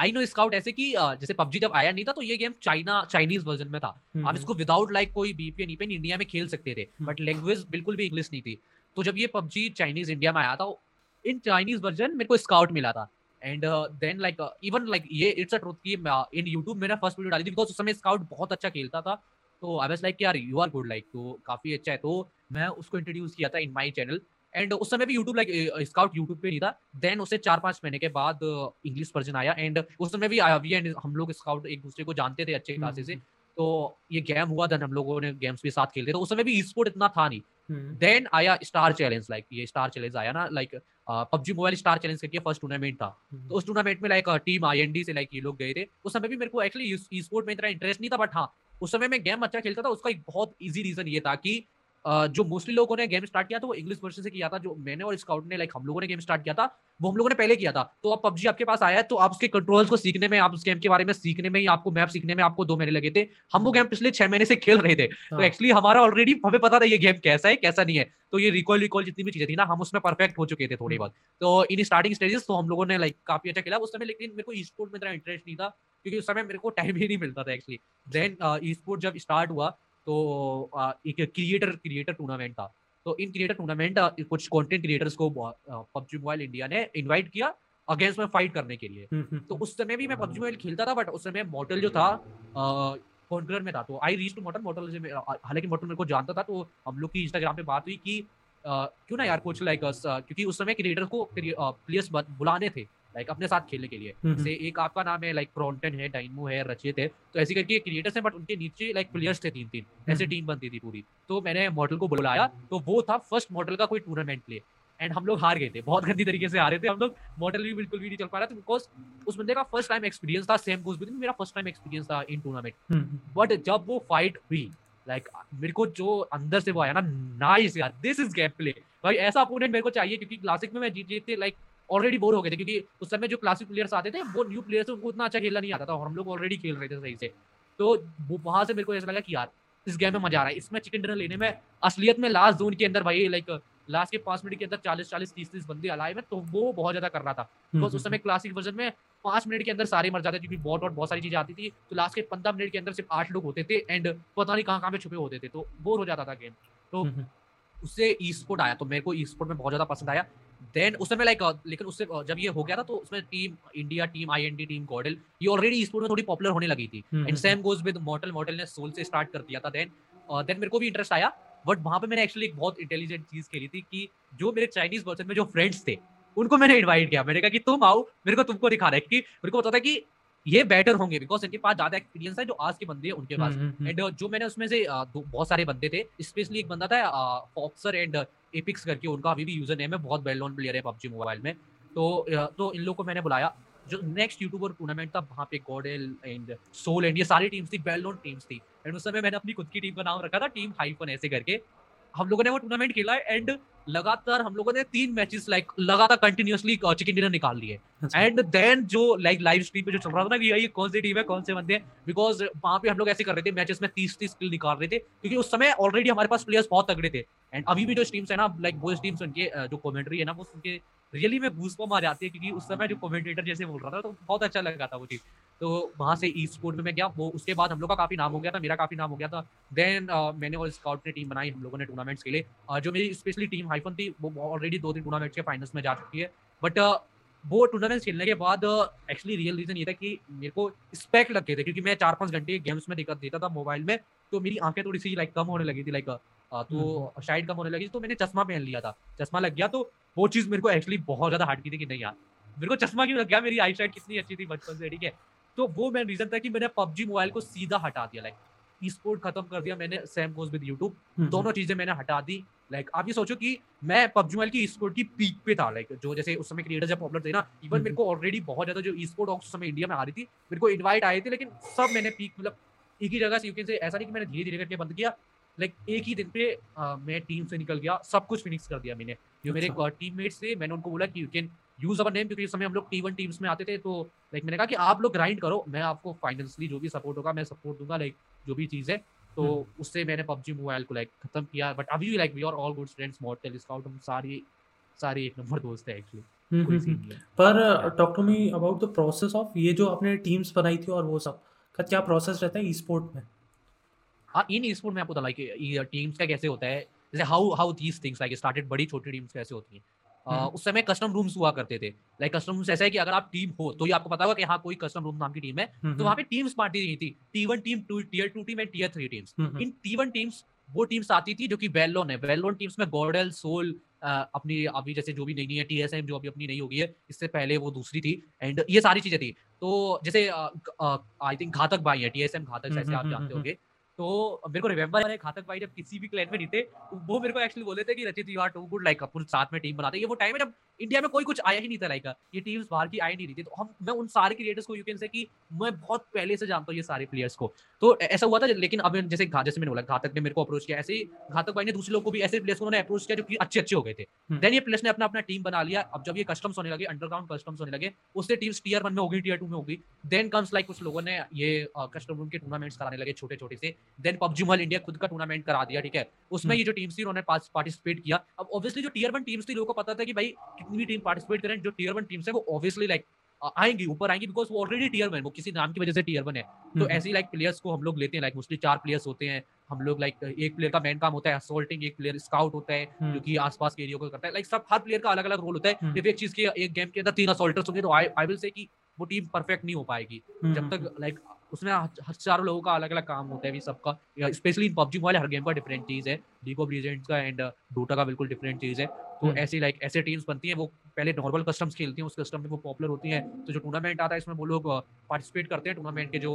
I know scout ऐसे कि जैसे पबजी जब आया नहीं था तो ये गेम चाइनीज वर्जन में था। आप इसको विदाउट लाइक कोई VPN इंडिया में खेल सकते थे, बट लैंग्वेज बिल्कुल भी इंग्लिश नहीं थी। तो जब ये पबजी चाइनीज इंडिया में आया था, इन चाइनीज वर्जन मेरे को स्काउट मिला था, and then like even like ये इट्स अ ट्रूथ कि इन यूट्यूब मेरा फर्स्ट वीडियो डाली थी, बिकॉज उस समय स्काउट बहुत अच्छा खेलता था, तो आई वाज लाइक यार यू आर गुड, लाइक तो काफ़ी अच्छा है, तो मैं उसको इंट्रोड्यूस किया था इन माई चैनल। एंड उस समय भी यूट्यूब लाइक स्काउट यूट्यूब पे नहीं था। देन उसे 4-5 महीने के बाद इंग्लिश वर्जन आया, एंड उस समय भी हम लोग स्काउट एक दूसरे को जानते थे अच्छे खासे से, तो ये गेम हुआ, देन हम लोगों ने गेम्स भी साथ खेलते थे, उस समय भी ई स्पोर्ट इतना था नहीं। देन आया स्टार चैलेंज, लाइक ये स्टार चैलेंज आया ना, like PUBG mobile star challenge करके फर्स्ट टूर्नामेंट था, तो उस टूर्नामेंट में लाइक टीम आईएनडी से लाइक ये लोग गए थे। उस समय भी मेरे को एक्चुअली ई स्पोर्ट में इतना इंटरेस्ट नहीं था, बट हाँ उस समय मैं गेम अच्छा खेलता था। उसका एक बहुत ईजी रीजन ये था कि जो मोस्टली लोगों ने गेम स्टार्ट किया था वो इंग्लिश वर्जन से किया था, जो मैंने और स्काउट ने लाइक हम लोगों ने गेम स्टार्ट किया था वो हम लोगों ने पहले किया था। तो अब पबजी आपके पास आया है, तो आप उसके कंट्रोल्स को सीखने में, आप उस गेम के बारे में सीखने में, आपको मैप सीखने में आपको 2 महीने लगे थे। हम वो गेम पिछले 6 महीने से खेल रहे थे, तो एक्चुअली हमारा ऑलरेडी हमें पता था ये गेम कैसा है कैसा नहीं है, तो ये रिकॉल जितनी भी चीजें थी ना हम उसमें परफेक्ट हो चुके थे थोड़ी बहुत, तो इन स्टार्टिंग स्टेजेस तो हम लोगों ने लाइक काफी अच्छा खेला उस समय। लेकिन मेरे को ई स्पोर्ट में इतना इंटरेस्ट नहीं था क्योंकि उस समय मेरे को टाइम ही नहीं मिलता था एक्चुअली। देन ई स्पोर्ट जब स्टार्ट हुआ तो एक क्रिएटर टूर्नामेंट था, तो इन क्रिएटर टूर्नामेंट कुछ कंटेंट क्रिएटर्स को पबजी मोबाइल इंडिया ने इनवाइट किया अगेंस्ट में फाइट करने के लिए। तो उस समय भी मैं पबजी मोबाइल खेलता था, बट उस समय मॉर्टल जो था कॉन्करर में था, तो आई रीच टू मॉर्टल। हालांकि मॉर्टल मेरे को जानता था, तो हम लोग की इंस्टाग्राम पे बात हुई कि क्यों ना यार कुछ लाइक क्योंकि उस समय क्रिएटर को प्लेयर्स बुलाने थे लाइक अपने साथ खेलने के लिए। जैसे एक आपका नाम है लाइक प्रॉन्टन है, डायनमो है, रचित है, तो ऐसे करके क्रिएटर्स हैं, बट उनके नीचे लाइक प्लेयर्स थे 3-3, ऐसे टीम बनती थी पूरी। तो मैंने मॉडल को बुलाया, तो वो था फर्स्ट मॉडल का कोई टूर्नामेंट प्ले, एंड हम लोग हार गए थे, बहुत गंदी तरीके से हारे थे हम लोग। मॉडल भी बिल्कुल भी नहीं चल पा रहा था, बिकॉज उस बंदे का फर्स्ट टाइम एक्सपीरियंस था, सेम गोज विद मी, मेरा फर्स्ट टाइम एक्सपीरियंस था इन टूर्नामेंट। बट जब वो फाइट हुई लाइक मेरे को जो अंदर से वो आया ना, नाइस यार दिस इज गेम प्ले, भाई ऐसा अपोनेंट मेरे को चाहिए, क्योंकि क्लासिक में मैं जीत जीते लाइक ऑलरेडी बोर हो गए थे, क्योंकि उस समय जो क्लासिक प्लेयर्स आते थे वो न्यू प्लेयर्स उनको उतना अच्छा खेलना नहीं आता था, और हम लोग ऑलरेडी खेल रहे थे सही से। तो वो वहाँ से मेरे को ऐसा लगा कि यार इस गेम में मजा आ रहा है, इसमें चिकन डिनर लेने में असलियत में लास्ट जोन के अंदर भाई लाइक लास्ट के 5 मिनट के अंदर 40-40, 30-30 बंदे अलाइव है, तो वो बहुत ज्यादा कर रहा था। बिकॉज उस समय क्लासिक वर्जन में 5 मिनट के अंदर सारे मर जाते थे, क्योंकि बॉट और बहुत सारी चीजें आती थी, तो लास्ट के 15 मिनट के अंदर सिर्फ 8 लोग होते थे, एंड पता नहीं कहाँ पे छुपे होते थे, तो बोर हो जाता था गेम। तो उससे ई स्पोर्ट आया, तो मेरे को ई स्पोर्ट में बहुत ज्यादा पसंद आया। देन उस समय लाइक लेकिन उससे जब ये हो गया था, तो उसमें team India, team IND, team गॉडल, ये ऑलरेडी ई स्पोर्ट में थोड़ी पॉपुलर होने लगी थी, एंड सेम गोज विद मॉर्टल। मॉर्टल ने सोल से स्टार्ट कर दिया था, देन मेरे को भी इंटरेस्ट आया, बट वहाँ पे मैंने एक्चुअली एक बहुत इंटेलिजेंट चीज खेली थी कि जो मेरे चाइनीज वर्जन में जो फ्रेंड्स थे उनको मैंने इन्वाइट किया। मैंने कहा कि तुम आओ, मेरे को तुमको दिखा रहा है, क्योंकि मेरे को पता था कि ये बेटर होंगे, बिकॉज इनके पास ज्यादा एक्सपीरियंस है जो आज के बंदे हैं उनके पास। एंड जो मैंने उसमें से बहुत सारे बंदे थे, स्पेशली एक बंदा था फॉक्सर एंड एपिक्स करके, उनका अभी भी यूजर नेम है, बहुत वेल नोन प्लेयर है पबजी मोबाइल में। तो इन लोगों को मैंने बुलाया। जो नेक्स्ट यूट्यूबर टूर्नामेंट था वहाँ पे गॉडेल एंड सोल एंड ये सारी टीम्स थी, वेल नोन टीम्स थी। एंड उस समय मैंने अपनी खुद की टीम का नाम रखा था टीम हाइफन ऐसे करके। हम लोगों ने वो टूर्नामेंट खेला एंड लगातार हम लोगों ने 3 मैचेस लाइक लगातार कंटिन्यूअसली चिकन डिनर निकाल लिए। एंड देन जो लाइक लाइव स्ट्रीम पे जो चल रहा था ना कि ये कौन सी टीम है कौन से बंदे हैं, बिकॉज वहाँ पे हम लोग ऐसे कर रहे थे मैचेस में 30-30 किल निकाल रहे थे, क्योंकि उस समय ऑलरेडी हमारे पास प्लेयर्स बहुत तगड़े थे। एंड अभी भी जो टीम्स है ना लाइक वो टीम्स उनके जो कॉमेंट्री है ना वो उनके रियली में बूस्ट फॉर्म आ जाती है, क्योंकि उस समय जो कॉमेंटेटर जैसे बोल रहा था तो बहुत अच्छा लग रहा था वो चीज़। तो वहाँ से ई स्पोर्ट में मैं गया, वो उसके बाद हम लोग का काफ़ी नाम हो गया था, मेरा काफ़ी नाम हो गया था। देन मैंने और स्काउट ने टीम बनाई, हम लोगों ने टूर्नामेंट्स खेले। जो मेरी स्पेशली टीम हाइफन थी वो ऑलरेडी 2-3 टूर्नामेंट्स के फाइनल्स में जा चुकी है। बट वो टूर्नामेंट्स खेलने के बाद एक्चुअली रियल रीज़न ये था कि मेरे को स्पेक्ट लग गए थे, क्योंकि मैं 4-5 घंटे गेम्स में देता था मोबाइल में, तो मेरी आंखें थोड़ी सी लाइक कम होने लगी थी, लाइक तो शाइड कम होने लगी, तो मैंने चश्मा पहन लिया था, चश्मा लग गया। तो वो चीज़ मेरे को एक्चुअली बहुत ज़्यादा हार्ड की थी कि नहीं यार मेरे को चश्मा क्यों लग गया, मेरी आई साइट कितनी अच्छी थी बचपन से, ठीक है। तो वो मेन रीज़न था कि मैंने पबजी मोबाइल को सीधा हटा दिया, लाइक ई स्पोर्ट खत्म कर दिया मैंने, सेम गोज विद यूट्यूब, दोनों चीज़ें मैंने हटा दी। लाइक आप ये सोचो कि मैं पबजी मोबाइल की ई स्पोर्ट की पीक पे था, लाइक जो जैसे उस समय क्रिएटर जब पॉपुलर थे ना, इवन मेरे को ऑलरेडी बहुत ज़्यादा जो ई स्पोर्ट उस समय इंडिया में आ रही थी, मेरे को इन्वाइट आए थे, लेकिन सब मैंने पीक मतलब एक ही जगह से, यू कैन से ऐसा नहीं कि मैंने धीरे धीरे करके बंद किया, लाइक एक ही दिन पे मैं टीम से निकल गया, सब कुछ फिनिक्स कर दिया मैंने। जो मेरे टीममेट्स थे मैंने उनको बोला कि you can use our name, क्योंकि इस समय हम लोग T1 टीम्स में आते थे, तो लाइक मैंने कहा कि आप लोग ग्राइंड करो, मैं आपको फाइनेंशियली जो भी सपोर्ट होगा मैं सपोर्ट दूंगा, लाइक जो भी चीज़ है। तो उससे मैंने पबजी मोबाइल को लाइक खत्म किया। बट अभी like we are all good friends, मॉर्टल scout, हम सारे एक नंबर दोस्त है एक्चुअली। पर talk to me about the process of ये जो आपने टीम्स बनाई थी और वो सब का क्या प्रोसेस रहता है ई स्पोर्ट में। हाँ, इन ई स्पोर्ट में आपको लाइक टीम्स का कैसे होता है, जैसे how these things like started, बड़ी छोटी टीम्स कैसे होती हैं। उस समय कस्टम रूम्स हुआ करते थे। लाइक कस्टम रूम्स ऐसा है कि अगर आप टीम हो तो ये आपको पता होगा कि हाँ कोई कस्टम रूम नाम की टीम है, तो वहाँ पे टीम्स बांटी गई थी, T1 team, Tier 2 team and Tier 3 teams. In T1 teams वो टीम्स आती थी जो कि वेलोन है, वेलोन टीम्स में गॉडल, सोल, अपनी अभी जैसे जो भी नई है TSM जो अभी अपनी नई हो गई है, इससे पहले वो दूसरी थी, एंड ये सारी चीजें थी। तो जैसे आई थिंक घातक भाई है TSM, घातक जैसे आप जानते होंगे। तो मेरे को रिमेम्बर है घातक भाई जब किसी भी क्लैन में नहीं थे, वो मेरे को एक्चुअली बोले थे कि Rachit you are too good, like अपन साथ में टीम बनाते। ये वो टाइम है जब इंडिया में कोई कुछ आया ही नहीं था, लाइक ये टीम्स बाहर की आई नहीं रही थी। तो मैं उन सारे क्रिएटर्स को यू कैन से कि मैं बहुत पहले से जानता हूँ ये सारे प्लेयर्स को। तो ऐसा हुआ था। लेकिन अब जैसे मैंने बोला घातक ने मेरे को अप्रोच किया, ऐसे ही घातक भाई ने दूसरे लोगों को भी ऐसे प्लेयर्स को उन्होंने अप्रोच किया जो कि अच्छे हो गए थे। देन ये प्लेयर्स ने अपना अपना टीम बना लिया। अब जब ये कस्टम्स होने लगे, अंडरग्राउंड कस्टम्स होने लगे, उससे टीम्स Tier 1 में होगी, Tier 2 में होगी। देन कम्स लाइक कुछ लोगों ने ये कस्टम रूम के टूर्नामेंट्स कराने लगे छोटे छोटे से। देन PUBG Mobile इंडिया खुद का टूर्नामेंट करा दिया, ठीक है। उसमें ये जो टीम्स थी उन्होंने पार्टिसिपेट किया। अब ऑब्वियसली जो Tier 1 टीम्स थी, लोगों को पता था कि भाई कितनी भी टीम पार्टिसिपेट करें, जो Tier 1 टीम्स है वो ऑब्वियसली लाइक आएंगी, ऊपर आएंगी, बिकॉज वो ऑलरेडी Tier 1, वो किसी नाम की वजह से Tier 1 है। तो ऐसे ही लाइक प्लेयर्स को हम लोग लेते हैं। लाइक मोस्टली 4 प्लेयर्स होते हैं हम लोग। लाइक एक प्लेयर का मेन काम होता है असोल्टिंग, एक प्लेयर स्काउट होता है जो कि आसपास के एरिया को करता है। लाइक सब हर प्लेयर का अलग अलग रोल होता है। जब एक चीज के एक गेम के अंदर 3 असोल्टर्स होंगे तो आई विल से कि वो टीम परफेक्ट नहीं हो पाएगी जब तक लाइक उसमें हजारों लोगों का अलग अलग काम होता है भी सबका। स्पेशली PUBG मोबाइल हर गेम का डिफरेंट चीज़ है, लीग ऑफ लीजेंड्स का एंड डोटा का बिल्कुल डिफरेंट चीज़ है। तो ऐसी लाइक ऐसे टीम्स बनती हैं, वो पहले नॉर्मल कस्टम्स खेलती हैं, उस कस्टम में वो पॉपुलर होती हैं। तो जो टूर्नामेंट आता है इसमें वो लोग पार्टिसिपेट करते हैं। टूर्नामेंट के जो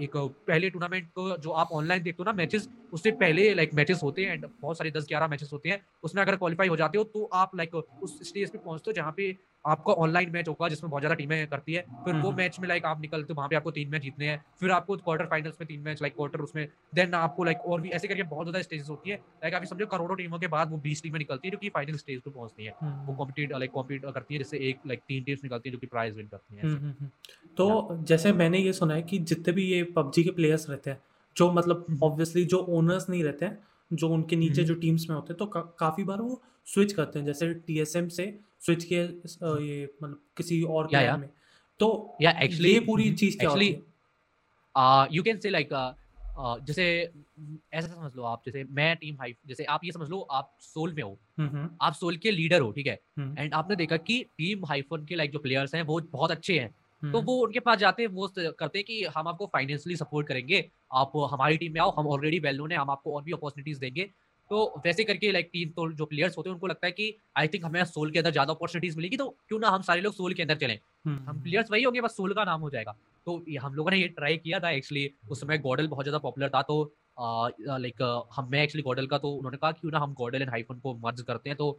एक पहले टूर्नामेंट को जो आप ऑनलाइन देखते हो ना मैचेस, उससे पहले लाइक मैचेस होते हैं एंड बहुत सारे 10-11 मैचेस होते हैं। उसमें अगर क्वालिफाई हो जाते हो तो आप लाइक उस स्टेज पे पहुंचते हो जहाँ पे आपका ऑनलाइन मैच होगा जिसमें बहुत ज़्यादा टीमें करती है। फिर वो मैच में लाइक आप निकलते हो, वहाँ पे आपको 3 मैच जीतने हैं। फिर आपको क्वार्टर फाइनल्स में 3 मैच लाइक क्वार्टर उसमें, देन आपको लाइक और भी ऐसे करके बहुत ज़्यादा स्टेजेस होती है। लाइक आप समझो करोड़ों टीमों के बाद वो 20 टीमें निकलती है जो कि फाइनल स्टेज पर पहुँचती है। वो कॉम्पिट करती है, जैसे एक लाइक 3 टीम्स निकलती है जो कि प्राइज विन करती है। तो जैसे मैंने ये सुना है कि जितने भी ये PUBG के प्लेयर्स रहते हैं, जो मतलब ऑब्वियसली जो ओनर्स नहीं रहते हैं, जो उनके नीचे जो टीम्स में होते हैं, तो काफ़ी बार वो स्विच करते हैं। जैसे TSM से स्विच किया ये मतलब किसी और प्लेयर में। तो एक्चुअली ये पूरी चीज़ क्या होती है, यू कैन से लाइक जैसे ऐसा समझ लो आप, जैसे मैं टीम हाइप, जैसे आप ये समझ लो आप सोल में हो, आप सोल के लीडर हो, ठीक है। एंड आपने देखा कि टीम हाइफन के लाइक जो प्लेयर्स हैं वो बहुत अच्छे हैं, तो वो उनके पास जाते हैं, वो करते हैं कि हम आपको फाइनेंशियली सपोर्ट करेंगे, आप हमारी टीम में आओ, हम ऑलरेडी वेल नोन है, हम आपको और भी अपॉर्चुनिटीज देंगे। तो वैसे करके लाइक टीम तो जो प्लेयर्स होते हैं उनको लगता है कि आई थिंक हमें सोल के अंदर ज्यादा अपॉर्चुनिटीज मिलेगी, तो क्यों ना हम सारे लोग सोल के अंदर चलें, हम प्लेयर्स वही होंगे, बस सोल का नाम हो जाएगा। तो हम लोगों ने ये ट्राई किया था। एक्चुअली उस समय गॉडल बहुत ज्यादा पॉपुलर था, तो लाइक हम मैं एक्चुअली गॉडल का, तो उन्होंने कहा क्यों ना हम गॉडल एंड हाइफन को मर्ज करते हैं। तो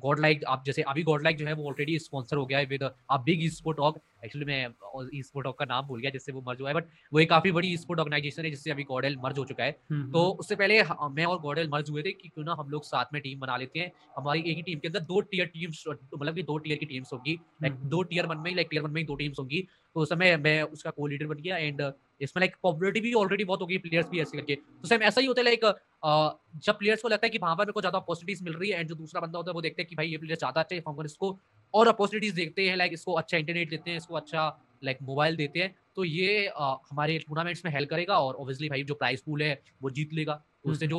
गॉड लाइक आप जैसे अभी गॉड लाइक जो है वो ऑलरेडी स्पॉन्सर हो गया है with big E sport org. Actually मैं ई स्पोर्ट ऑग का नाम भूल गया जिससे वो मर्ज हुआ है, बट वो एक काफी बड़ी ई स्पोर्ट ऑर्गेनाइजेशन है जिससे अभी गॉडल मर्ज हो चुका है। तो उससे पहले मैं और गॉडल मर्ज हुए थे कि क्यों ना हम लोग साथ में टीम बना लेते हैं। हमारी एक ही टीम के अंदर 2 Tier टीम्स, मतलब कि 2 Tier की टीम्स होगी, लाइक 2 Tier 1 में, लाइक Tier 1 में ही 2 टीम्स होंगी। तो उस समय मैं उसका को लीडर बन गया एंड इसमें लाइक पॉपुलरिटी भी ऑलरेडी बहुत होगी, प्लेयर्स भी ऐसे करके। तो सेम ऐसा ही होता है, लाइक जब प्लेयर्स को लगता है कि वहाँ पर मेरे को ज्यादा अपॉर्चुनिटीज मिल रही है, एंड जो दूसरा बंदा होता है वो देखते हैं कि भाई ये प्लेयर ज्यादा अच्छा है, हम इसको और अपॉर्चुनिटीज देखते हैं, लाइक इसको अच्छा इंटरनेट देते हैं, इसको अच्छा लाइक मोबाइल देते हैं, तो ये हमारे टूर्नामेंट्स में हेल्प करेगा। और ऑब्वियसली भाई जो प्राइस पूल है वो जीत लेगा, उससे जो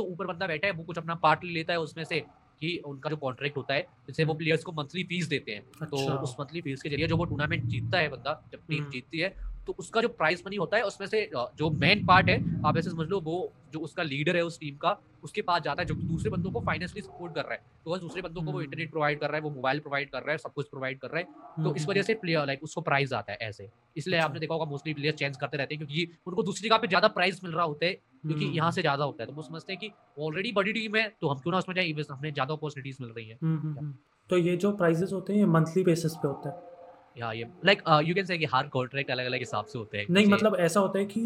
ऊपर बंदा बैठा है वो कुछ अपना पार्ट ले लेता है उसमें से, कि उनका जो कॉन्ट्रैक्ट होता है जैसे वो प्लेयर्स को मंथली फीस देते हैं। अच्छा। तो उस मंथली फीस के जरिए जो वो टूर्नामेंट जीतता है बंदा, जब टीम जीतती है तो उसका जो प्राइस मनी होता है उसमें से जो मेन पार्ट है, आप ऐसे समझ लो, वो जो उसका लीडर है उस टीम का, उसके पास जाता है, जो दूसरे बंदों को फाइनेंशियली सपोर्ट कर रहा है। तो बस दूसरे बंदों को वो इंटरनेट प्रोवाइड कर रहा है, वो मोबाइल प्रोवाइड कर रहा है, सब कुछ प्रोवाइड कर रहा है। तो इस वजह से प्लेयर लाइक उसको प्राइस आता है ऐसे। इसलिए आपने देखा होगा मोस्टली प्लेयर चेंज करते रहते हैं क्योंकि उनको दूसरी जगह पे ज्यादा प्राइस मिल रहा होता है, क्योंकि यहाँ से ज्यादा होता है। तो वो समझते हैं कि ऑलरेडी बड़ी टीम है तो हम क्यों ना उसमें जाए, हमें ज्यादा अपॉर्चुनिटीज मिल रही है। तो ये जो प्राइजेस होते हैं ये मंथली बेसिस पे होता है, ये लाइक यू कैन से कि हर कॉन्ट्रैक्ट अलग अलग हिसाब से होते हैं। नहीं मतलब ऐसा होता है कि